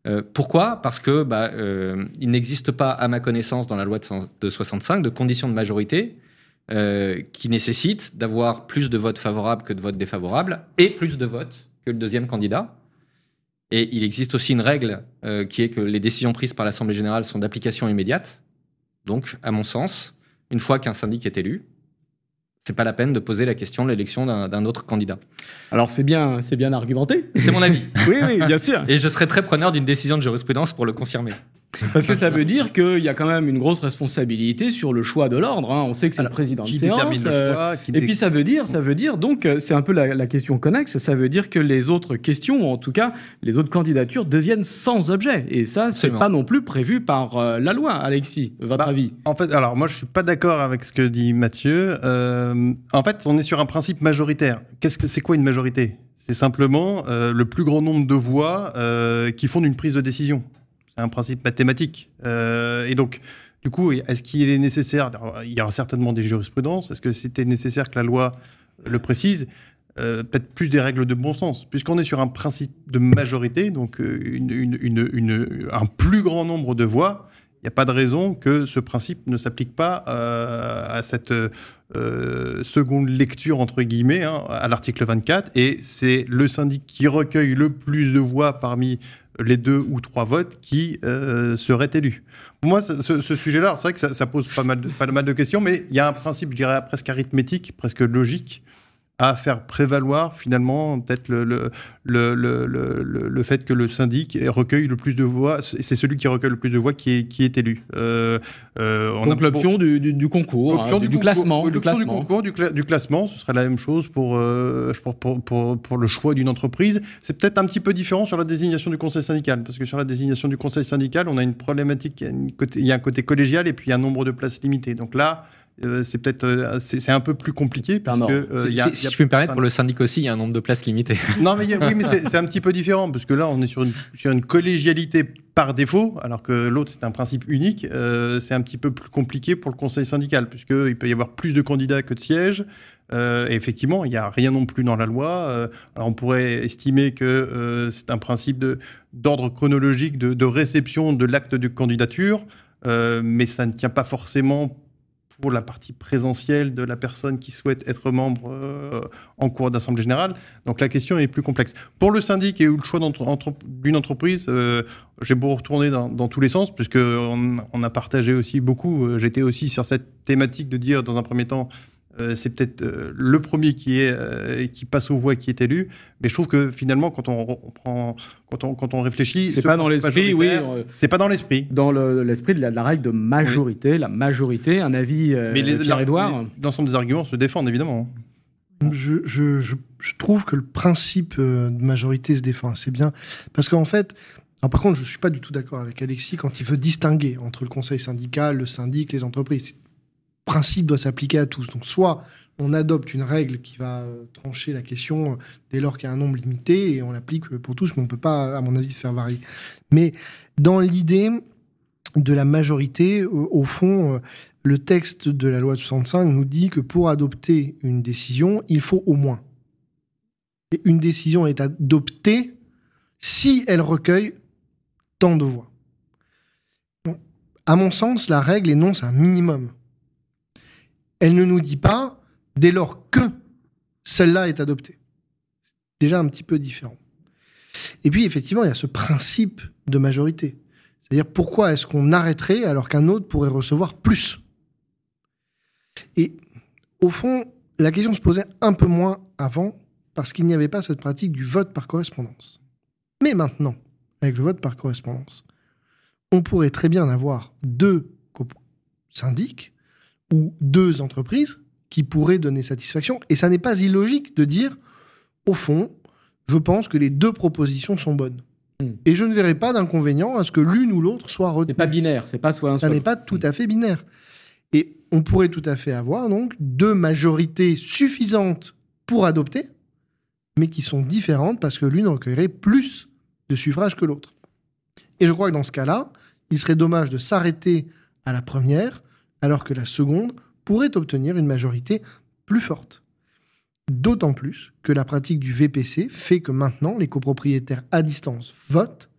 Euh, pourquoi ? Parce que bah, euh, il n'existe pas, à ma connaissance, dans la loi de soixante-cinq, de conditions de majorité euh, qui nécessitent d'avoir plus de votes favorables que de votes défavorables et plus de votes que le deuxième candidat. Et il existe aussi une règle euh, qui est que les décisions prises par l'Assemblée générale sont d'application immédiate. Donc, à mon sens, une fois qu'un syndic est élu, c'est pas la peine de poser la question de l'élection d'un, d'un autre candidat. Alors, c'est bien, c'est bien argumenté. C'est mon avis. Oui, oui, bien sûr. Et je serais très preneur d'une décision de jurisprudence pour le confirmer. Parce que ça veut dire qu'il y a quand même une grosse responsabilité sur le choix de l'ordre. Hein. On sait que c'est Alors, le président de séance. Euh, choix, et dé... puis ça veut dire, ça veut dire donc, c'est un peu la, la question connexe, ça veut dire que les autres questions, ou en tout cas les autres candidatures, deviennent sans objet. Et ça, c'est Absolument. Pas non plus prévu par euh, la loi. Alexis, votre bah, avis ? En fait, alors moi, je suis pas d'accord avec ce que dit Mathieu. Euh, en fait, on est sur un principe majoritaire. Qu'est-ce que c'est quoi une majorité ? C'est simplement euh, le plus grand nombre de voix euh, qui fondent une prise de décision. C'est un principe mathématique. Euh, et donc, du coup, est-ce qu'il est nécessaire... Alors, il y aura certainement des jurisprudences. Est-ce que c'était nécessaire que la loi le précise ? euh, Peut-être plus des règles de bon sens. Puisqu'on est sur un principe de majorité, donc une, une, une, une, un plus grand nombre de voix, il n'y a pas de raison que ce principe ne s'applique pas euh, à cette euh, seconde lecture, entre guillemets, hein, à l'article vingt-quatre. Et c'est le syndic qui recueille le plus de voix parmi... les deux ou trois votes qui euh, seraient élus. Moi, ce, ce sujet-là, c'est vrai que ça, ça pose pas mal, de, pas mal de questions, mais il y a un principe, je dirais, presque arithmétique, presque logique, à faire prévaloir, finalement, peut-être le, le, le, le, le, le fait que le syndic recueille le plus de voix, c'est celui qui recueille le plus de voix qui est, qui est élu. Euh, euh, on Donc a, l'option bon, du, du, du concours, l'option hein, du, du, concours classement, l'option du classement. Du concours, du, cla- du classement, ce serait la même chose pour, euh, pour, pour, pour, pour le choix d'une entreprise. C'est peut-être un petit peu différent sur la désignation du conseil syndical, parce que sur la désignation du conseil syndical, on a une problématique, il y a, une côté, il y a un côté collégial et puis il y a un nombre de places limitées. Donc là... Euh, c'est peut-être euh, c'est, c'est un peu plus compliqué parce que, euh, y a, si, si y a, je peux me permettre un... pour le syndic aussi il y a un nombre de places limitées. Non mais y a, oui mais c'est, c'est un petit peu différent parce que là on est sur une, sur une collégialité par défaut alors que l'autre c'est un principe unique. Euh, c'est un petit peu plus compliqué pour le conseil syndical puisque il peut y avoir plus de candidats que de sièges. Euh, et effectivement, il n'y a rien non plus dans la loi. Euh, alors on pourrait estimer que euh, c'est un principe de, d'ordre chronologique de, de réception de l'acte de candidature, euh, mais ça ne tient pas forcément pour la partie présentielle de la personne qui souhaite être membre euh, en cours d'assemblée générale. Donc la question est plus complexe. Pour le syndic et le choix d'entre- d'une entreprise, euh, j'ai beau retourner dans, dans tous les sens, puisqu'on on a partagé aussi beaucoup. J'étais aussi sur cette thématique de dire, dans un premier temps, euh, c'est peut-être euh, le premier qui, est, euh, qui passe aux voix qui est élu. Mais je trouve que finalement, quand on, on, prend, quand on, quand on réfléchit... C'est pas dans l'esprit, oui. Euh, c'est pas dans l'esprit. Dans le, l'esprit de la, de la règle de majorité, oui. La majorité, un avis... Euh, Mais les, Pierre-Edouard, les, l'ensemble des arguments se défendent, évidemment. Je, je, je, je trouve que le principe de majorité se défend assez bien. Parce qu'en fait... Alors par contre, je suis pas du tout d'accord avec Alexis quand il veut distinguer entre le conseil syndical, le syndic, les entreprises... Le principe doit s'appliquer à tous. Donc, soit on adopte une règle qui va trancher la question dès lors qu'il y a un nombre limité et on l'applique pour tous, mais on ne peut pas, à mon avis, faire varier. Mais dans l'idée de la majorité, au fond, le texte de la loi de soixante-cinq nous dit que pour adopter une décision, il faut au moins. Et une décision est adoptée si elle recueille tant de voix. Bon. À mon sens, la règle énonce un minimum. Elle ne nous dit pas dès lors que celle-là est adoptée. C'est déjà un petit peu différent. Et puis, effectivement, il y a ce principe de majorité. C'est-à-dire, pourquoi est-ce qu'on arrêterait alors qu'un autre pourrait recevoir plus ? Et au fond, la question se posait un peu moins avant, parce qu'il n'y avait pas cette pratique du vote par correspondance. Mais maintenant, avec le vote par correspondance, on pourrait très bien avoir deux syndics ou deux entreprises qui pourraient donner satisfaction. Et ça n'est pas illogique de dire, au fond, je pense que les deux propositions sont bonnes. Mmh. Et je ne verrai pas d'inconvénient à ce que l'une ou l'autre soit retenue. C'est pas binaire, c'est pas soit un soit. Ça n'est pas tout à fait binaire. Et on pourrait tout à fait avoir donc deux majorités suffisantes pour adopter, mais qui sont différentes parce que l'une recueillerait plus de suffrages que l'autre. Et je crois que dans ce cas-là, il serait dommage de s'arrêter à la première, alors que la seconde pourrait obtenir une majorité plus forte. D'autant plus que la pratique du V P C fait que maintenant, les copropriétaires à distance votent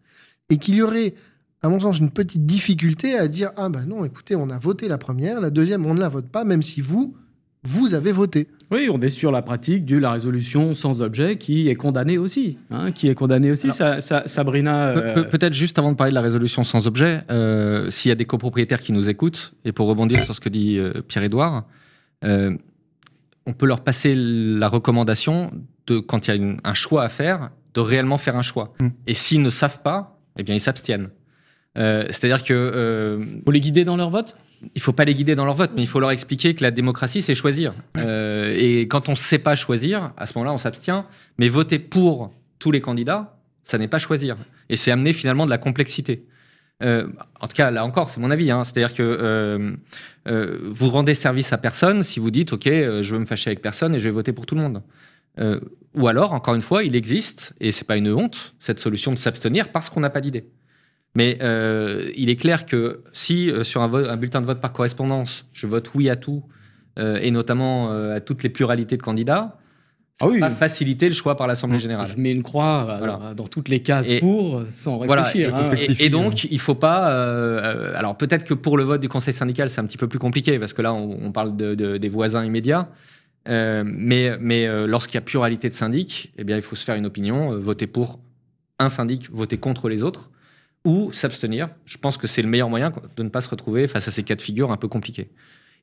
et qu'il y aurait, à mon sens, une petite difficulté à dire « Ah ben non, écoutez, on a voté la première, la deuxième, on ne la vote pas, même si vous, vous avez voté. » Oui, on est sur la pratique de la résolution sans objet qui est condamnée aussi. Hein, qui est condamnée aussi, Alors, ça, ça, Sabrina... Pe- euh... Peut-être juste avant de parler de la résolution sans objet, euh, s'il y a des copropriétaires qui nous écoutent, et pour rebondir sur ce que dit euh, Pierre-Edouard, euh, on peut leur passer la recommandation, de, quand il y a une, un choix à faire, de réellement faire un choix. Mmh. Et s'ils ne savent pas, eh bien ils s'abstiennent. Euh, c'est-à-dire que... Euh, Vous les guidez dans leur vote ? Il ne faut pas les guider dans leur vote, mais il faut leur expliquer que la démocratie, c'est choisir. Euh, et quand on ne sait pas choisir, à ce moment-là, on s'abstient. Mais voter pour tous les candidats, ça n'est pas choisir. Et c'est amener finalement de la complexité. Euh, en tout cas, là encore, c'est mon avis. Hein. C'est-à-dire que euh, euh, vous rendez service à personne si vous dites « Ok, euh, je veux me fâcher avec personne et je vais voter pour tout le monde. Euh, » Ou alors, encore une fois, il existe, et ce n'est pas une honte, cette solution de s'abstenir parce qu'on n'a pas d'idée. Mais euh, il est clair que si, euh, sur un, vo- un bulletin de vote par correspondance, je vote oui à tout, euh, et notamment euh, à toutes les pluralités de candidats, ça ah oui. va faciliter le choix par l'Assemblée Générale. Je mets une croix voilà. dans toutes les cases et pour, sans réfléchir. Voilà. Et, hein, et, et donc, il ne faut pas... Euh, euh, alors, peut-être que pour le vote du Conseil syndical, c'est un petit peu plus compliqué, parce que là, on, on parle de, de, des voisins immédiats. Euh, mais mais euh, lorsqu'il y a pluralité de syndics, eh bien, il faut se faire une opinion, euh, voter pour un syndic, voter contre les autres, ou s'abstenir. Je pense que c'est le meilleur moyen de ne pas se retrouver face à ces cas de figure un peu compliqués.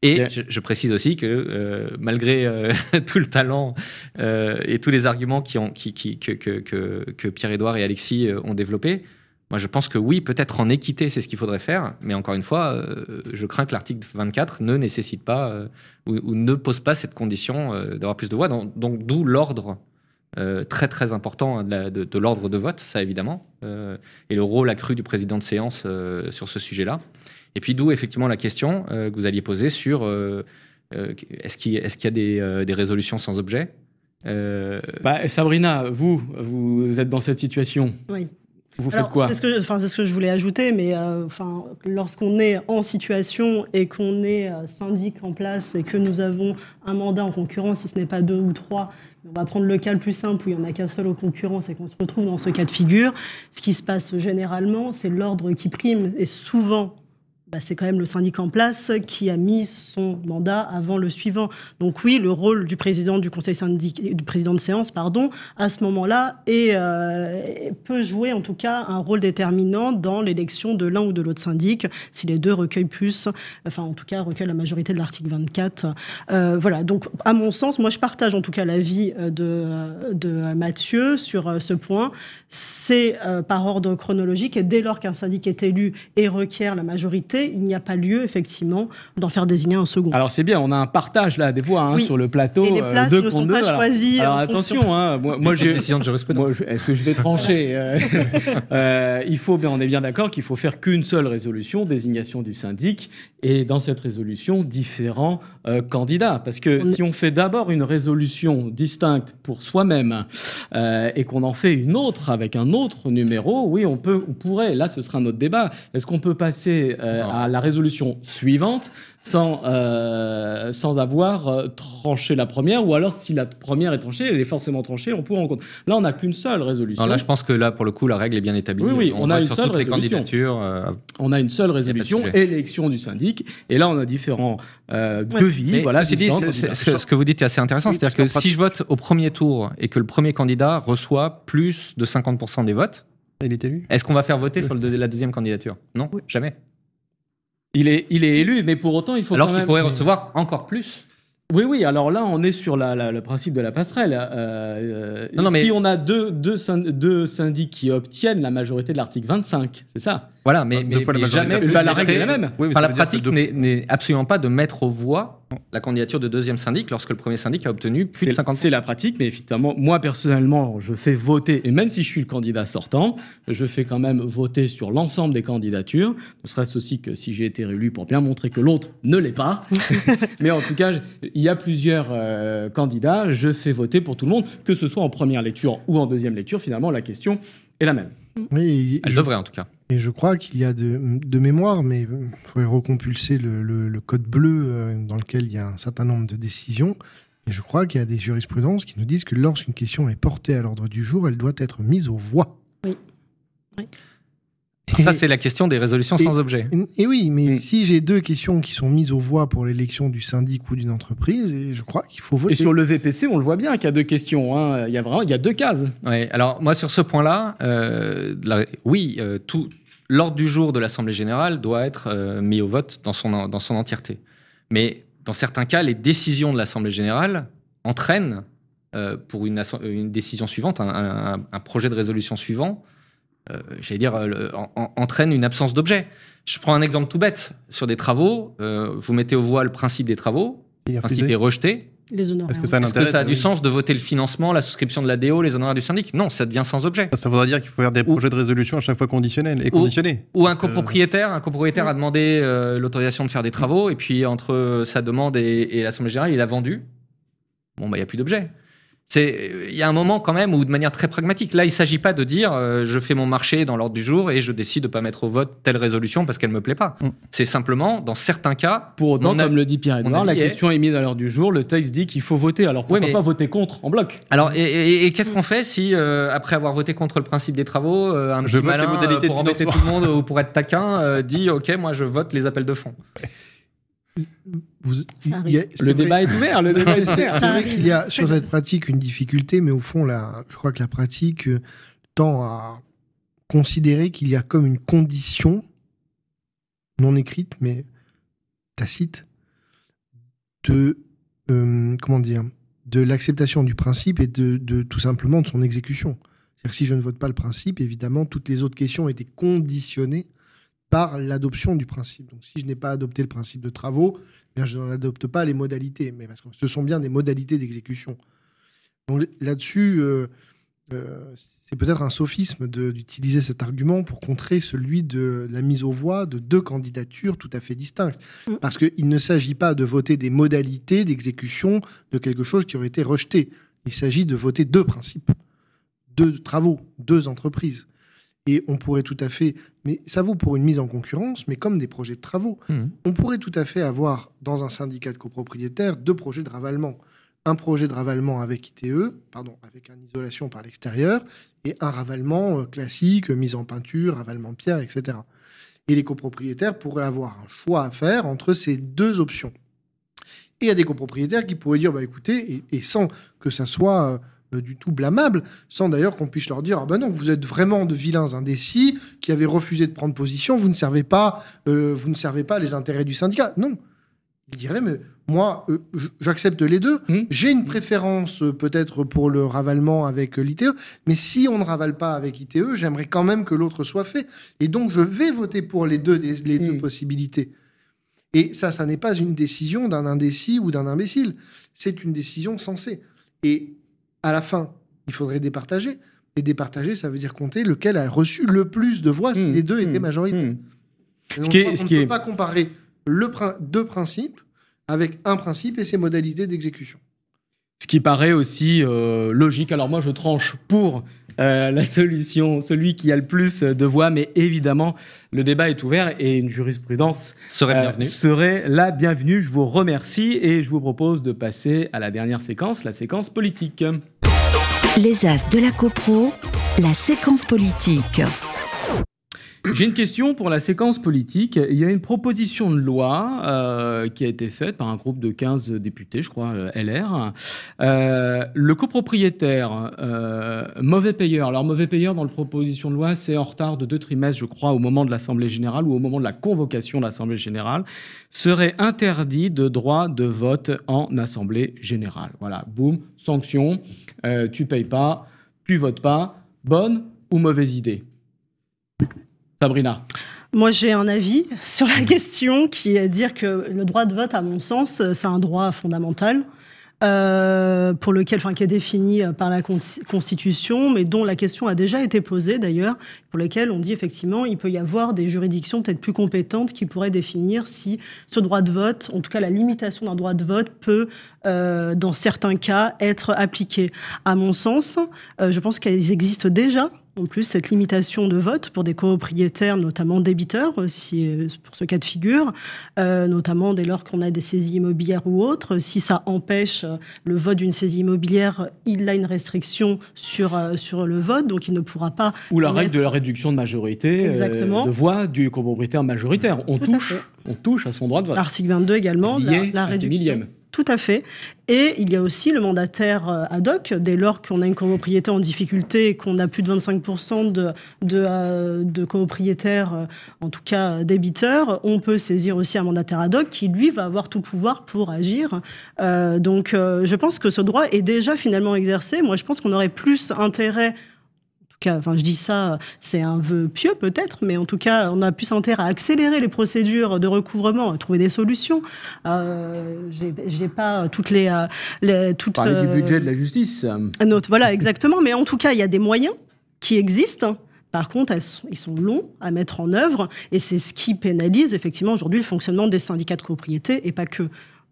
Et yeah. je, je précise aussi que euh, malgré euh, tout le talent euh, et tous les arguments qui ont, qui, qui, que, que, que, que Pierre-Edouard et Alexis ont développés, moi je pense que oui, peut-être en équité, c'est ce qu'il faudrait faire, mais encore une fois, euh, je crains que l'article vingt-quatre ne nécessite pas euh, ou, ou ne pose pas cette condition euh, d'avoir plus de voix, donc, donc d'où l'ordre Euh, très très important de, la, de, de l'ordre de vote, ça évidemment, euh, et le rôle accru du président de séance euh, sur ce sujet-là. Et puis d'où effectivement la question euh, que vous alliez poser sur euh, euh, est-ce qu'il, est-ce qu'il y a des, euh, des résolutions sans objet euh... bah, Sabrina, vous, vous êtes dans cette situation. Oui. Vous faites Alors, quoi c'est ce, que je, c'est ce que je voulais ajouter, mais euh, lorsqu'on est en situation et qu'on est euh, syndic en place et que nous avons un mandat en concurrence, si ce n'est pas deux ou trois, on va prendre le cas le plus simple où il n'y en a qu'un seul en concurrence et qu'on se retrouve dans ce cas de figure. Ce qui se passe généralement, c'est l'ordre qui prime et souvent... Bah, c'est quand même le syndic en place qui a mis son mandat avant le suivant. Donc oui, le rôle du président du conseil syndic, du président de séance, pardon, à ce moment-là, est, euh, peut jouer en tout cas un rôle déterminant dans l'élection de l'un ou de l'autre syndic, si les deux recueillent plus, enfin en tout cas recueillent la majorité de l'article vingt-quatre. Euh, voilà. Donc à mon sens, moi je partage en tout cas l'avis de, de Mathieu sur ce point. C'est euh, par ordre chronologique et dès lors qu'un syndic est élu et requiert la majorité, projet, il n'y a pas lieu, effectivement, d'en faire désigner un second. Alors, c'est bien, on a un partage, là, des voix hein, oui. sur le plateau. Et les places deux ne sont deux. pas alors, choisies. Alors, attention, hein, moi, moi j'ai... de jurisprudence. Moi, je, est-ce que je vais trancher euh, Il faut, ben, on est bien d'accord qu'il faut faire qu'une seule résolution, désignation du syndic, et dans cette résolution, différents euh, candidats. Parce que on... si on fait d'abord une résolution distincte pour soi-même euh, et qu'on en fait une autre avec un autre numéro, oui, on peut, on pourrait. Là, ce sera un autre débat. Est-ce qu'on peut passer euh, à la résolution suivante sans, euh, sans avoir euh, tranché la première, ou alors si la première est tranchée, elle est forcément tranchée, on pourra en compte. Là, on n'a qu'une seule résolution. Non, là, je pense que là, pour le coup, la règle est bien établie. Oui, oui, on, on a une sur seule toutes résolution. Les candidatures, euh, on a une seule résolution, élection du syndic, et là, on a différents euh, devis. Mais voilà, ceci dit, c'est, c'est, c'est, ce que vous dites est assez intéressant, oui, c'est-à-dire que si je vote au premier tour et que le premier candidat reçoit plus de cinquante pour cent des votes, il est élu. Est-ce qu'on va faire voter sur le de, la deuxième candidature ? Non, oui. Jamais. Il est, il est élu, mais pour autant, il faut. Alors quand qu'il même... pourrait recevoir encore plus. Oui, oui. Alors là, on est sur la, la, le principe de la passerelle. Euh, non, non, mais... Si on a deux, deux, deux syndics qui obtiennent la majorité de l'article vingt-cinq, c'est ça. Voilà, mais, mais, mais jamais. Bah, la règle est la même. Oui, enfin, la pratique deux... n'est, n'est absolument pas de mettre aux voix la candidature de deuxième syndic lorsque le premier syndic a obtenu plus c'est, de cinquante pour cent. C'est la pratique, mais effectivement, moi personnellement, je fais voter, et même si je suis le candidat sortant, je fais quand même voter sur l'ensemble des candidatures, ne serait-ce aussi que si j'ai été réélu pour bien montrer que l'autre ne l'est pas. Mais en tout cas, il y a plusieurs euh, candidats, je fais voter pour tout le monde, que ce soit en première lecture ou en deuxième lecture, finalement, la question est la même. Oui, elle je, devrait en tout cas. Et je crois qu'il y a de, de mémoire, mais il faudrait recompulser le, le, le code bleu euh, dans lequel il y a un certain nombre de décisions. Et je crois qu'il y a des jurisprudences qui nous disent que lorsqu'une question est portée à l'ordre du jour, elle doit être mise aux voix. Oui. Oui. Et, ça, c'est la question des résolutions et, sans objet. Et, et oui, mais oui. si j'ai deux questions qui sont mises aux voix pour l'élection du syndic ou d'une entreprise, et je crois qu'il faut voter. Et sur le V P C, on le voit bien qu'il y a deux questions. Hein. Il y a vraiment, il y a deux cases. Oui, alors moi, sur ce point-là, euh, la, oui, euh, tout, l'ordre du jour de l'Assemblée Générale doit être euh, mis au vote dans son, dans son entièreté. Mais dans certains cas, les décisions de l'Assemblée Générale entraînent, euh, pour une, une décision suivante, un, un, un projet de résolution suivant, Euh, j'allais dire, euh, en, en, entraîne une absence d'objet. Je prends un exemple tout bête. Sur des travaux, euh, vous mettez aux voix le principe des travaux, le principe est rejeté. Les honoraires. Est-ce que ça, Est-ce que ça a du sens de voter le financement, la souscription de la D O, les honoraires du syndic ? Non, ça devient sans objet. Ça, ça voudrait dire qu'il faut faire des ou, projets de résolution à chaque fois conditionnels et conditionnés. Ou, ou un copropriétaire, un copropriétaire oui. a demandé euh, l'autorisation de faire des travaux, et puis entre sa demande et, et l'Assemblée Générale, il a vendu. Bon, bah, il n'y a plus d'objet. Il y a un moment quand même où, de manière très pragmatique, là, il ne s'agit pas de dire euh, je fais mon marché dans l'ordre du jour et je décide de ne pas mettre au vote telle résolution parce qu'elle ne me plaît pas. Mm. C'est simplement, dans certains cas... Pour autant, comme a, le dit Pierre-Edouard, la question est mise à l'ordre du jour, le texte dit qu'il faut voter. Alors pourquoi oui, mais... pas voter contre en bloc ? Alors, et, et, et qu'est-ce qu'on fait si, euh, après avoir voté contre le principe des travaux, euh, un je petit malin, euh, pour embêter tout le monde ou pour être taquin, euh, dit « Ok, moi, je vote les appels de fonds ». Vous, a, le débat est ouvert. Le débat est ouvert. C'est vrai qu'il y a sur cette pratique une difficulté, mais au fond, la, je crois que la pratique euh, tend à considérer qu'il y a comme une condition non écrite, mais tacite, de euh, comment dire, de l'acceptation du principe et de, de tout simplement de son exécution. C'est-à-dire que si je ne vote pas le principe, évidemment, toutes les autres questions étaient conditionnées par l'adoption du principe. Donc, si je n'ai pas adopté le principe de travaux, bien, je n'en adopte pas les modalités, mais parce que ce sont bien des modalités d'exécution. Donc là-dessus, euh, euh, c'est peut-être un sophisme de, d'utiliser cet argument pour contrer celui de la mise aux voix de deux candidatures tout à fait distinctes, parce qu'il ne s'agit pas de voter des modalités d'exécution de quelque chose qui aurait été rejeté. Il s'agit de voter deux principes, deux travaux, deux entreprises. Et on pourrait tout à fait, mais ça vaut pour une mise en concurrence, mais comme des projets de travaux. Mmh. On pourrait tout à fait avoir, dans un syndicat de copropriétaires, deux projets de ravalement. Un projet de ravalement avec I T E, pardon, avec une isolation par l'extérieur, et un ravalement classique, mise en peinture, ravalement de pierre, et cetera. Et les copropriétaires pourraient avoir un choix à faire entre ces deux options. Et il y a des copropriétaires qui pourraient dire, bah, écoutez, et, et sans que ça soit... Euh, du tout blâmable, sans d'ailleurs qu'on puisse leur dire « Ah ben non, vous êtes vraiment de vilains indécis qui avez refusé de prendre position, vous ne servez pas, euh, vous ne servez pas les intérêts du syndicat. » Non. Il dirait, mais moi, euh, j'accepte les deux. Mmh. J'ai une préférence euh, peut-être pour le ravalement avec euh, l'I T E, mais si on ne ravale pas avec I T E, j'aimerais quand même que l'autre soit fait. Et donc, je vais voter pour les deux, les, les mmh. deux possibilités. Et ça, ça n'est pas une décision d'un indécis ou d'un imbécile. C'est une décision sensée. Et à la fin, il faudrait départager. Et départager, ça veut dire compter lequel a reçu le plus de voix si mmh. les deux étaient majoritaires. Mmh. On ne peut est... pas comparer le prin- deux principes avec un principe et ses modalités d'exécution. Ce qui paraît aussi euh, logique. Alors moi, je tranche pour euh, la solution, celui qui a le plus de voix, mais évidemment, le débat est ouvert et une jurisprudence serait, euh, serait la bienvenue. Je vous remercie et je vous propose de passer à la dernière séquence, la séquence politique. Les As de la Copro, la séquence politique. J'ai une question pour la séquence politique. Il y a une proposition de loi euh, qui a été faite par un groupe de quinze députés, je crois, L R. Euh, le copropriétaire, euh, mauvais payeur. Alors, mauvais payeur, dans la proposition de loi, c'est en retard de deux trimestres, je crois, au moment de l'Assemblée générale ou au moment de la convocation de l'Assemblée générale, serait interdit de droit de vote en Assemblée générale. Voilà, boum, sanction, euh, tu payes pas, tu votes pas, bonne ou mauvaise idée ? Sabrina. Moi, j'ai un avis sur la question qui est de dire que le droit de vote, à mon sens, c'est un droit fondamental euh, pour lequel, enfin, qui est défini par la con- Constitution, mais dont la question a déjà été posée, d'ailleurs, pour lequel on dit, effectivement, il peut y avoir des juridictions peut-être plus compétentes qui pourraient définir si ce droit de vote, en tout cas la limitation d'un droit de vote, peut, euh, dans certains cas, être appliquée. À mon sens, euh, je pense qu'elles existent déjà. En plus, cette limitation de vote pour des copropriétaires, notamment débiteurs, si, pour ce cas de figure, euh, notamment dès lors qu'on a des saisies immobilières ou autres, si ça empêche le vote d'une saisie immobilière, il a une restriction sur, euh, sur le vote, donc il ne pourra pas... Ou la règle être... de la réduction de majorité, euh, de voix du copropriétaire majoritaire. On touche, on touche à son droit de vote. L'article vingt-deux également, la, la réduction... millième. Tout à fait. Et il y a aussi le mandataire ad hoc. Dès lors qu'on a une copropriété en difficulté et qu'on a plus de vingt-cinq pour cent de, de, euh, de copropriétaires, en tout cas débiteurs, on peut saisir aussi un mandataire ad hoc qui, lui, va avoir tout pouvoir pour agir. Euh, donc, euh, je pense que ce droit est déjà finalement exercé. Moi, je pense qu'on aurait plus intérêt... Enfin, je dis ça, c'est un vœu pieux peut-être, mais en tout cas, on a plus intérêt à accélérer les procédures de recouvrement, à trouver des solutions. Euh, j'ai, j'ai pas toutes les... les toutes, Parler euh, du budget de la justice. Notre, voilà, exactement. Mais en tout cas, il y a des moyens qui existent. Par contre, elles sont, ils sont longs à mettre en œuvre et c'est ce qui pénalise effectivement aujourd'hui le fonctionnement des syndicats de copropriété et pas que.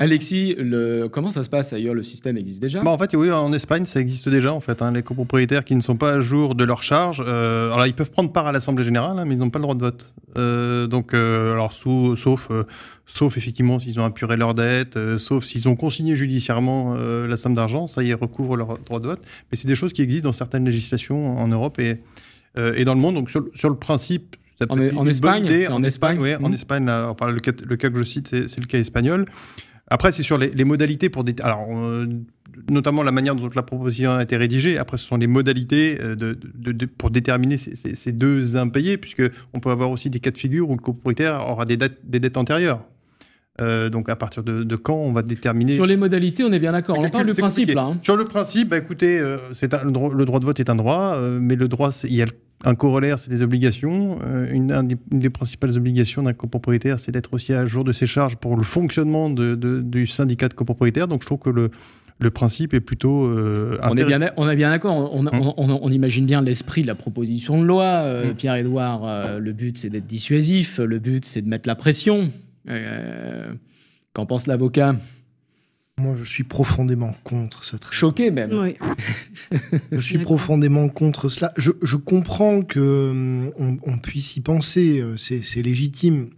Alexis, le... comment ça se passe ailleurs ? Le système existe déjà ? bah En fait, oui, en Espagne, ça existe déjà. En fait, hein, les copropriétaires qui ne sont pas à jour de leurs charges, euh, alors là, ils peuvent prendre part à l'Assemblée générale, hein, mais ils n'ont pas le droit de vote. Euh, donc, euh, alors, sous, sauf, euh, sauf effectivement s'ils ont apuré leurs dettes, euh, sauf s'ils ont consigné judiciairement euh, la somme d'argent, ça y est, recouvrent leur droit de vote. Mais c'est des choses qui existent dans certaines législations en Europe et, euh, et dans le monde. Donc, sur, sur le principe... En, en, Espagne, c'est en, en Espagne, Espagne oui, mmh. en Espagne, là, enfin, le, cas, le cas que je cite, c'est, c'est le cas espagnol. Après, c'est sur les, les modalités pour des, alors, euh, notamment la manière dont la proposition a été rédigée. Après, ce sont les modalités de, de, de, pour déterminer ces, ces, ces deux impayés, puisque on peut avoir aussi des cas de figure où le copropriétaire aura des, dates, des dettes antérieures. Euh, donc, à partir de, de quand on va déterminer... Sur les modalités, on est bien d'accord. On parle du principe, là. Hein. Sur le principe, bah, écoutez, euh, c'est un, le, droit, le droit de vote est un droit, euh, mais le droit, il y a le un corollaire, c'est des obligations. Euh, une, un des, une des principales obligations d'un copropriétaire, c'est d'être aussi à jour de ses charges pour le fonctionnement de, de, du syndicat de copropriétaires. Donc, je trouve que le, le principe est plutôt euh, intéressant. On est bien, on est bien d'accord. On, on, mmh. on, on imagine bien l'esprit de la proposition de loi. Euh, mmh. Pierre-Edouard, euh, le but, c'est d'être dissuasif. Le but, c'est de mettre la pression. Euh, qu'en pense l'avocat ? Moi, je suis profondément contre cette... Choqué, même. Oui. Je suis profondément contre cela. Je, je comprends qu'on on puisse y penser. C'est, c'est légitime.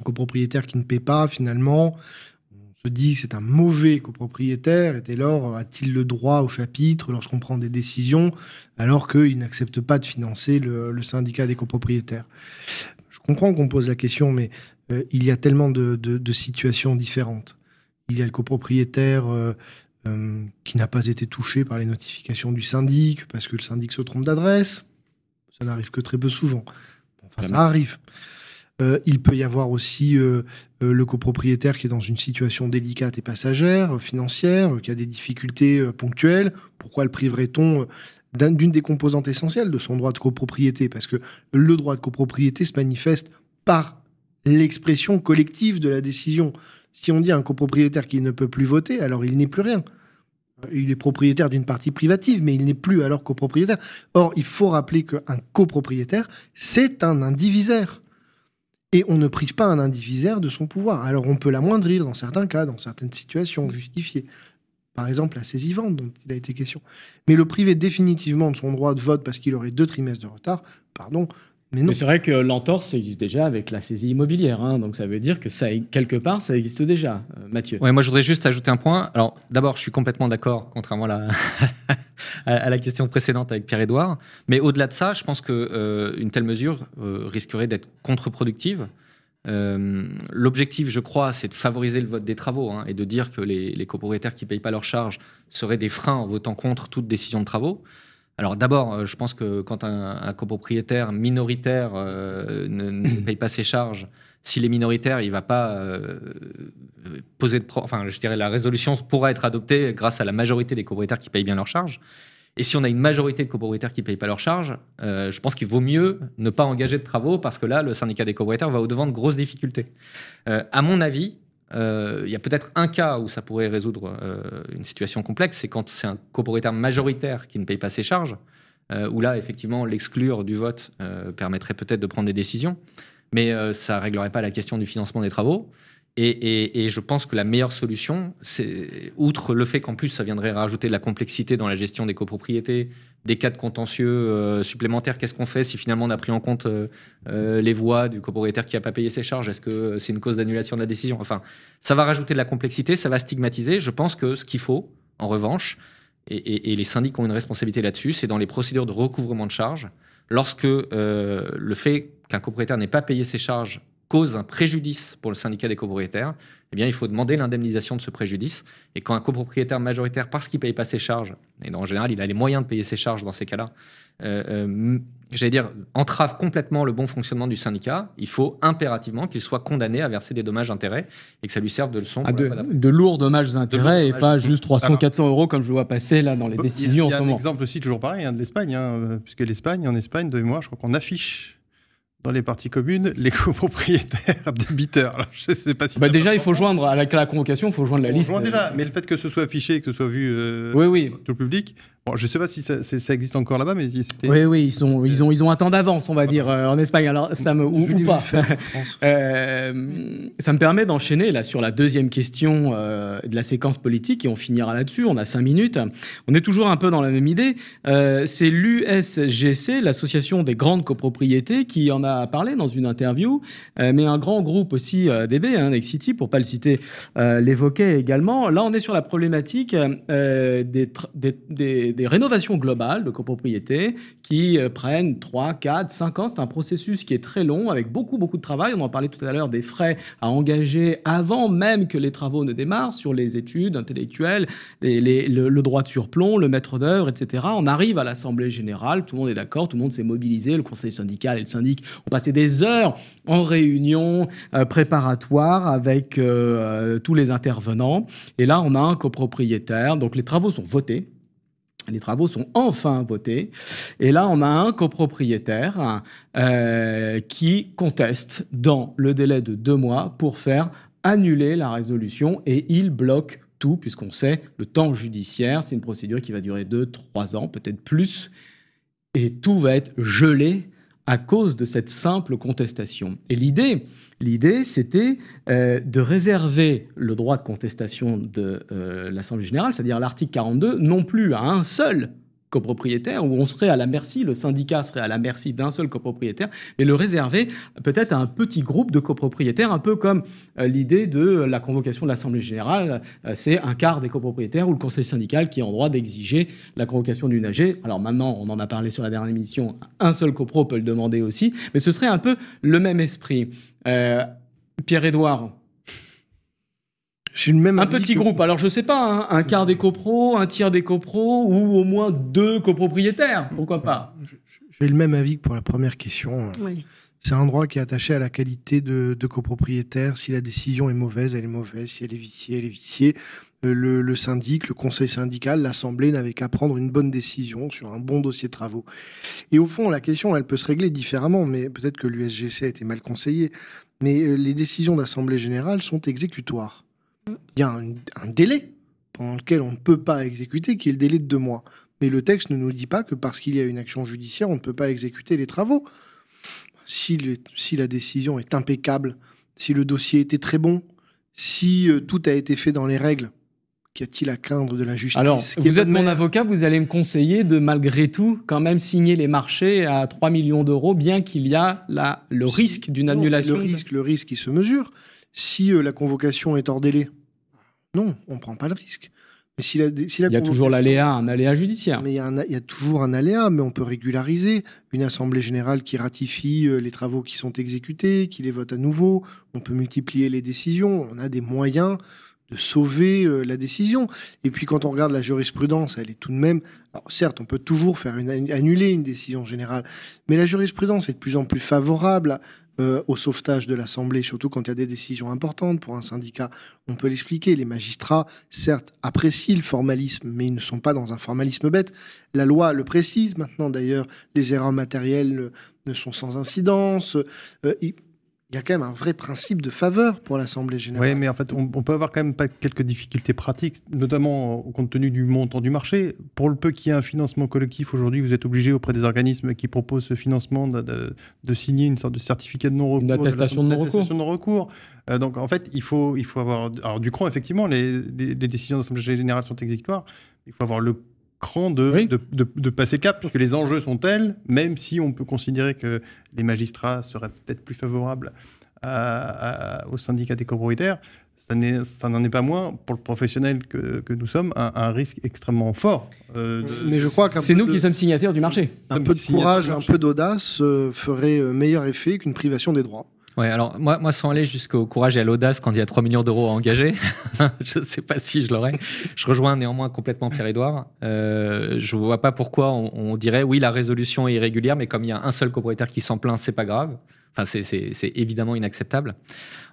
Un copropriétaire qui ne paie pas, finalement, on se dit que c'est un mauvais copropriétaire. Et dès lors, a-t-il le droit au chapitre lorsqu'on prend des décisions, alors qu'il n'accepte pas de financer le, le syndicat des copropriétaires ? Je comprends qu'on pose la question, mais euh, il y a tellement de, de, de situations différentes. Il y a le copropriétaire euh, euh, qui n'a pas été touché par les notifications du syndic parce que le syndic se trompe d'adresse. Ça n'arrive que très peu souvent. Enfin, ça arrive. Euh, il peut y avoir aussi euh, euh, le copropriétaire qui est dans une situation délicate et passagère, euh, financière, euh, qui a des difficultés euh, ponctuelles. Pourquoi le priverait-on euh, d'un, d'une des composantes essentielles de son droit de copropriété ? Parce que le droit de copropriété se manifeste par l'expression collective de la décision. Si on dit à un copropriétaire qu'il ne peut plus voter, alors il n'est plus rien. Il est propriétaire d'une partie privative, mais il n'est plus alors copropriétaire. Or, il faut rappeler qu'un copropriétaire, c'est un indivisaire. Et on ne prive pas un indivisaire de son pouvoir. Alors, on peut l'amoindrir dans certains cas, dans certaines situations justifiées. Par exemple, la saisie vente dont il a été question. Mais le priver définitivement de son droit de vote parce qu'il aurait deux trimestres de retard, pardon... Mais, mais c'est vrai que l'entorse, ça existe déjà avec la saisie immobilière. Hein, donc ça veut dire que ça, quelque part, ça existe déjà, euh, Mathieu. Ouais, moi, je voudrais juste ajouter un point. Alors, d'abord, je suis complètement d'accord, contrairement à la, à la question précédente avec Pierre-Edouard. Mais au-delà de ça, je pense qu'une euh, telle mesure euh, risquerait d'être contre-productive. Euh, l'objectif, je crois, c'est de favoriser le vote des travaux hein, et de dire que les, les copropriétaires qui ne payent pas leurs charges seraient des freins en votant contre toute décision de travaux. Alors d'abord, je pense que quand un, un copropriétaire minoritaire euh, ne, ne paye pas ses charges, s'il est minoritaire, il ne va pas euh, poser de... Pro- enfin, je dirais la résolution pourra être adoptée grâce à la majorité des copropriétaires qui payent bien leurs charges. Et si on a une majorité de copropriétaires qui ne payent pas leurs charges, euh, je pense qu'il vaut mieux ne pas engager de travaux parce que là, le syndicat des copropriétaires va au-devant de grosses difficultés. Euh, à mon avis, il euh, y a peut-être un cas où ça pourrait résoudre euh, une situation complexe, c'est quand c'est un copropriétaire majoritaire qui ne paye pas ses charges, euh, où là, effectivement, l'exclure du vote euh, permettrait peut-être de prendre des décisions, mais euh, ça ne réglerait pas la question du financement des travaux. Et, et, et je pense que la meilleure solution, c'est, outre le fait qu'en plus, ça viendrait rajouter de la complexité dans la gestion des copropriétés, des cas de contentieux euh, supplémentaires, qu'est-ce qu'on fait si finalement on a pris en compte euh, euh, les voix du copropriétaire qui n'a pas payé ses charges ? Est-ce que c'est une cause d'annulation de la décision ? Enfin, ça va rajouter de la complexité, ça va stigmatiser. Je pense que ce qu'il faut, en revanche, et, et, et les syndics ont une responsabilité là-dessus, c'est dans les procédures de recouvrement de charges. Lorsque euh, le fait qu'un copropriétaire n'ait pas payé ses charges cause un préjudice pour le syndicat des copropriétaires, eh bien, il faut demander l'indemnisation de ce préjudice. Et quand un copropriétaire majoritaire, parce qu'il ne paye pas ses charges, et en général, il a les moyens de payer ses charges dans ces cas-là, euh, euh, j'allais dire, entrave complètement le bon fonctionnement du syndicat, il faut impérativement qu'il soit condamné à verser des dommages-intérêts et que ça lui serve de leçon. Ah, de, de lourds dommages-intérêts et pas juste trois cents à quatre cents euros comme je vois passer là, dans les décisions en ce moment. Il y a un exemple aussi, toujours pareil, hein, de l'Espagne, hein, puisque l'Espagne, en Espagne, de mémoire, je crois qu'on affiche dans les parties communes, les copropriétaires débiteurs. Alors, je sais pas si bah déjà, il faut joindre à la, à la convocation, il faut joindre la on liste. Joint déjà, mais le fait que ce soit affiché et que ce soit vu euh, oui, oui. tout le public, bon, je ne sais pas si ça, ça existe encore là-bas, mais c'était... Oui, oui, ils, sont, ils, ont, ils ont un temps d'avance, on va ah, dire, euh, en Espagne, alors ça me... Ou, ou pas. euh, ça me permet d'enchaîner là, sur la deuxième question euh, de la séquence politique, et on finira là-dessus, on a cinq minutes. On est toujours un peu dans la même idée. Euh, c'est l'U S G C, l'association des grandes copropriétés, qui en a a parlé dans une interview, euh, mais un grand groupe aussi, euh, D B, hein, Nexity, pour ne pas le citer, euh, l'évoquait également. Là, on est sur la problématique euh, des, tr- des, des, des rénovations globales de copropriétés qui euh, prennent trois, quatre, cinq ans. C'est un processus qui est très long, avec beaucoup, beaucoup de travail. On en parlait tout à l'heure des frais à engager avant même que les travaux ne démarrent sur les études intellectuelles, les, les, le, le droit de surplomb, le maître d'œuvre, et cetera. On arrive à l'Assemblée générale, tout le monde est d'accord, tout le monde s'est mobilisé, le conseil syndical et le syndic on passait des heures en réunion euh, préparatoire avec euh, tous les intervenants. Et là, on a un copropriétaire. Donc, les travaux sont votés. Les travaux sont enfin votés. Et là, on a un copropriétaire euh, qui conteste dans le délai de deux mois pour faire annuler la résolution. Et il bloque tout, puisqu'on sait le temps judiciaire. C'est une procédure qui va durer deux, trois ans, peut-être plus. Et tout va être gelé à cause de cette simple contestation. Et l'idée, l'idée c'était euh, de réserver le droit de contestation de euh, l'Assemblée générale, c'est-à-dire l'article quarante-deux, non plus à un seul copropriétaire, où on serait à la merci, le syndicat serait à la merci d'un seul copropriétaire, mais le réserver peut-être à un petit groupe de copropriétaires, un peu comme euh, l'idée de euh, la convocation de l'Assemblée générale, euh, c'est un quart des copropriétaires ou le conseil syndical qui est en droit d'exiger la convocation d'une A G. Alors maintenant, on en a parlé sur la dernière émission, un seul copro peut le demander aussi, mais ce serait un peu le même esprit. Euh, Pierre-Edouard, je suis le même un petit que... groupe, alors je sais pas, hein, un quart des copros, un tiers des copros ou au moins deux copropriétaires, pourquoi pas. J'ai le même avis que pour la première question. Oui. C'est un droit qui est attaché à la qualité de, de copropriétaire. Si la décision est mauvaise, elle est mauvaise. Si elle est viciée, elle est viciée. Le, le syndic, le conseil syndical, l'assemblée n'avait qu'à prendre une bonne décision sur un bon dossier de travaux. Et au fond, la question, elle peut se régler différemment, mais peut-être que l'U S G C a été mal conseillée. Mais les décisions d'assemblée générale sont exécutoires. Il y a un, un délai pendant lequel on ne peut pas exécuter, qui est le délai de deux mois. Mais le texte ne nous dit pas que parce qu'il y a une action judiciaire, on ne peut pas exécuter les travaux. Si, le, si la décision est impeccable, si le dossier était très bon, si euh, tout a été fait dans les règles, qu'y a-t-il à craindre de la justice ? Alors, vous êtes mon avocat, vous allez me conseiller de, malgré tout, quand même signer les marchés à trois millions d'euros, bien qu'il y a la, le risque d'une annulation. Non, le risque, le risque, il se mesure. Si euh, la convocation est hors délai, non, on ne prend pas le risque. Mais si la, si la il y a toujours l'aléa, un aléa judiciaire. Mais il y, a un, il y a toujours un aléa, mais on peut régulariser une assemblée générale qui ratifie les travaux qui sont exécutés, qui les vote à nouveau. On peut multiplier les décisions. On a des moyens de sauver euh, la décision. Et puis, quand on regarde la jurisprudence, elle est tout de même... Alors, certes, on peut toujours faire une, annuler une décision générale, mais la jurisprudence est de plus en plus favorable euh, au sauvetage de l'Assemblée, surtout quand il y a des décisions importantes pour un syndicat. On peut l'expliquer. Les magistrats, certes, apprécient le formalisme, mais ils ne sont pas dans un formalisme bête. La loi le précise maintenant, d'ailleurs. Les erreurs matérielles ne sont sans incidence. Euh, y... Il y a quand même un vrai principe de faveur pour l'Assemblée générale. Oui, mais en fait, on, on peut avoir quand même pas quelques difficultés pratiques, notamment compte tenu du montant du marché. Pour le peu qu'il y ait un financement collectif, aujourd'hui, vous êtes obligé auprès des organismes qui proposent ce financement de, de, de signer une sorte de certificat de non-recours. Une attestation de, de, de non-recours. De non-recours. Euh, donc, en fait, il faut, il faut avoir... Alors, du cran, effectivement, les, les, les décisions de l'Assemblée générale sont exécutoires. Il faut avoir le cran de, oui. de, de, de passer cap, puisque les enjeux sont tels, même si on peut considérer que les magistrats seraient peut-être plus favorables à, à, au syndicat des copropriétaires, ça, n'est, ça n'en est pas moins, pour le professionnel que, que nous sommes, un, un risque extrêmement fort. Euh, de, Mais je crois qu'un c'est nous de, qui sommes signataires du marché. Un peu de courage, un peu d'audace euh, ferait meilleur effet qu'une privation des droits. Ouais, alors moi, moi, sans aller jusqu'au courage et à l'audace quand il y a trois millions d'euros à engager, je ne sais pas si je l'aurais. Je rejoins néanmoins complètement Pierre-Edouard. Euh, je ne vois pas pourquoi on, on dirait oui, la résolution est irrégulière, mais comme il y a un seul copropriétaire qui s'en plaint, c'est pas grave. Enfin, c'est, c'est, c'est évidemment inacceptable.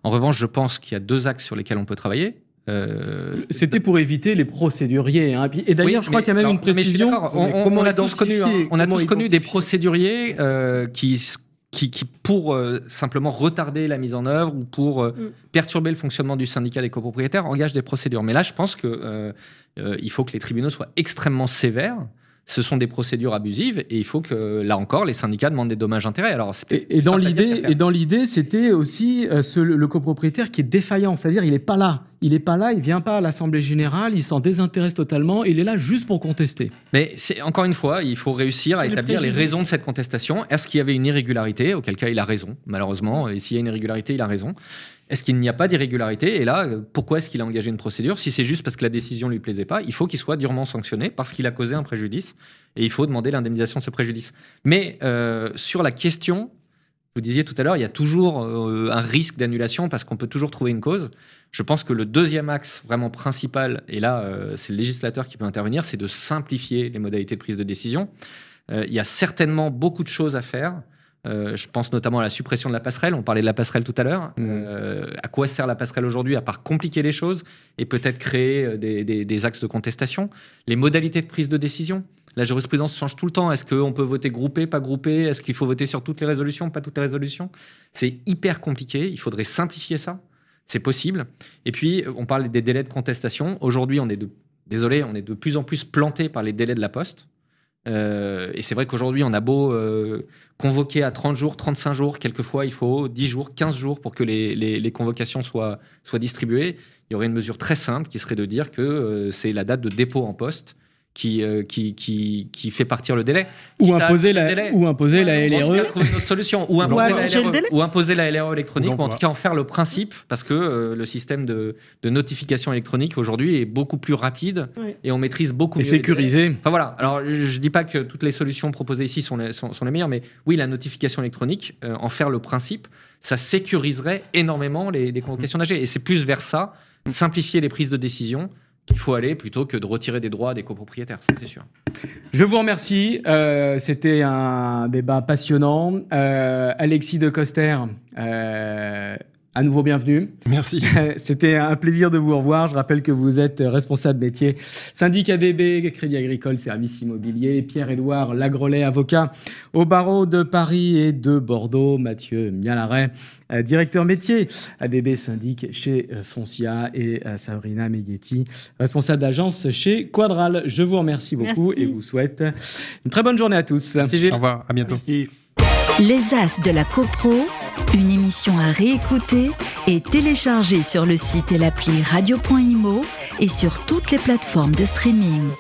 En revanche, je pense qu'il y a deux axes sur lesquels on peut travailler. Euh... C'était pour éviter les procéduriers. Hein. Et d'ailleurs, oui, je crois mais, qu'il y a même alors, une précision. On, on, on a tous connu, hein, on a tous connu des procéduriers euh, qui se Qui, qui pour euh, simplement retarder la mise en œuvre ou pour euh, mmh. perturber le fonctionnement du syndicat des copropriétaires engagent des procédures. Mais là, je pense que euh, euh, il faut que les tribunaux soient extrêmement sévères. Ce sont des procédures abusives et il faut que, là encore, les syndicats demandent des dommages-intérêts. Alors, c'est et, et, dans l'idée, et dans l'idée, c'était aussi euh, ce, le copropriétaire qui est défaillant, c'est-à-dire il n'est pas là. Il n'est pas là, il ne vient pas à l'Assemblée Générale, il s'en désintéresse totalement, il est là juste pour contester. Mais c'est, encore une fois, il faut réussir à c'est établir les raisons de cette contestation. Est-ce qu'il y avait une irrégularité ? Auquel cas, il a raison, malheureusement. Et s'il y a une irrégularité, il a raison. Est-ce qu'il n'y a pas d'irrégularité ? Et là, pourquoi est-ce qu'il a engagé une procédure ? Si c'est juste parce que la décision ne lui plaisait pas, il faut qu'il soit durement sanctionné parce qu'il a causé un préjudice et il faut demander l'indemnisation de ce préjudice. Mais euh, sur la question... Vous disiez tout à l'heure, il y a toujours euh, un risque d'annulation parce qu'on peut toujours trouver une cause. Je pense que le deuxième axe vraiment principal, et là, euh, c'est le législateur qui peut intervenir, c'est de simplifier les modalités de prise de décision. Euh, il y a certainement beaucoup de choses à faire. Euh, je pense notamment à la suppression de la passerelle. On parlait de la passerelle tout à l'heure. Mmh. Euh, à quoi sert la passerelle aujourd'hui, à part compliquer les choses et peut-être créer des, des, des axes de contestation ? Les modalités de prise de décision ? La jurisprudence change tout le temps. Est-ce qu'on peut voter groupé, pas groupé ? Est-ce qu'il faut voter sur toutes les résolutions, pas toutes les résolutions ? C'est hyper compliqué. Il faudrait simplifier ça. C'est possible. Et puis, on parle des délais de contestation. Aujourd'hui, on est de... désolé, on est de plus en plus planté par les délais de la Poste. Euh, et c'est vrai qu'aujourd'hui, on a beau euh, convoquer à trente jours, trente-cinq jours. Quelquefois, il faut dix jours, quinze jours pour que les, les, les convocations soient, soient distribuées. Il y aurait une mesure très simple qui serait de dire que euh, c'est la date de dépôt en Poste Qui, euh, qui, qui, qui fait partir le délai. Ou imposer la, délai. Ou imposer la L R E. En tout cas, trouver une autre solution. Ou imposer, la, L R E, ou imposer la L R E électronique, ou en tout cas en faire le principe, parce que euh, le système de, de notification électronique aujourd'hui est beaucoup plus rapide oui. et on maîtrise beaucoup et mieux. Et sécurisé. Enfin voilà. Alors, je ne dis pas que toutes les solutions proposées ici sont les, sont, sont les meilleures, mais oui, la notification électronique, euh, en faire le principe, ça sécuriserait énormément les, les convocations d'A G. Et c'est plus vers ça, simplifier les prises de décision, qu'il faut aller plutôt que de retirer des droits à des copropriétaires, ça c'est sûr. Je vous remercie, euh, c'était un débat passionnant. Euh, Alexis De Coster, euh, à nouveau bienvenue. Merci. C'était un plaisir de vous revoir. Je rappelle que vous êtes responsable métier syndicat D B, Crédit Agricole Service Immobilier. Pierre-Edouard Lagraulet, avocat au barreau de Paris et de Bordeaux. Mathieu Mialaret, directeur métier A D B syndic chez Foncia, et Sabrina Meghetti, responsable d'agence chez Quadral. Je vous remercie beaucoup. Merci. Et vous souhaite une très bonne journée à tous. Merci Gilles. Au revoir, à bientôt. Merci. Les As de la Copro, une émission à réécouter et télécharger sur le site et l'appli radio point imo et sur toutes les plateformes de streaming.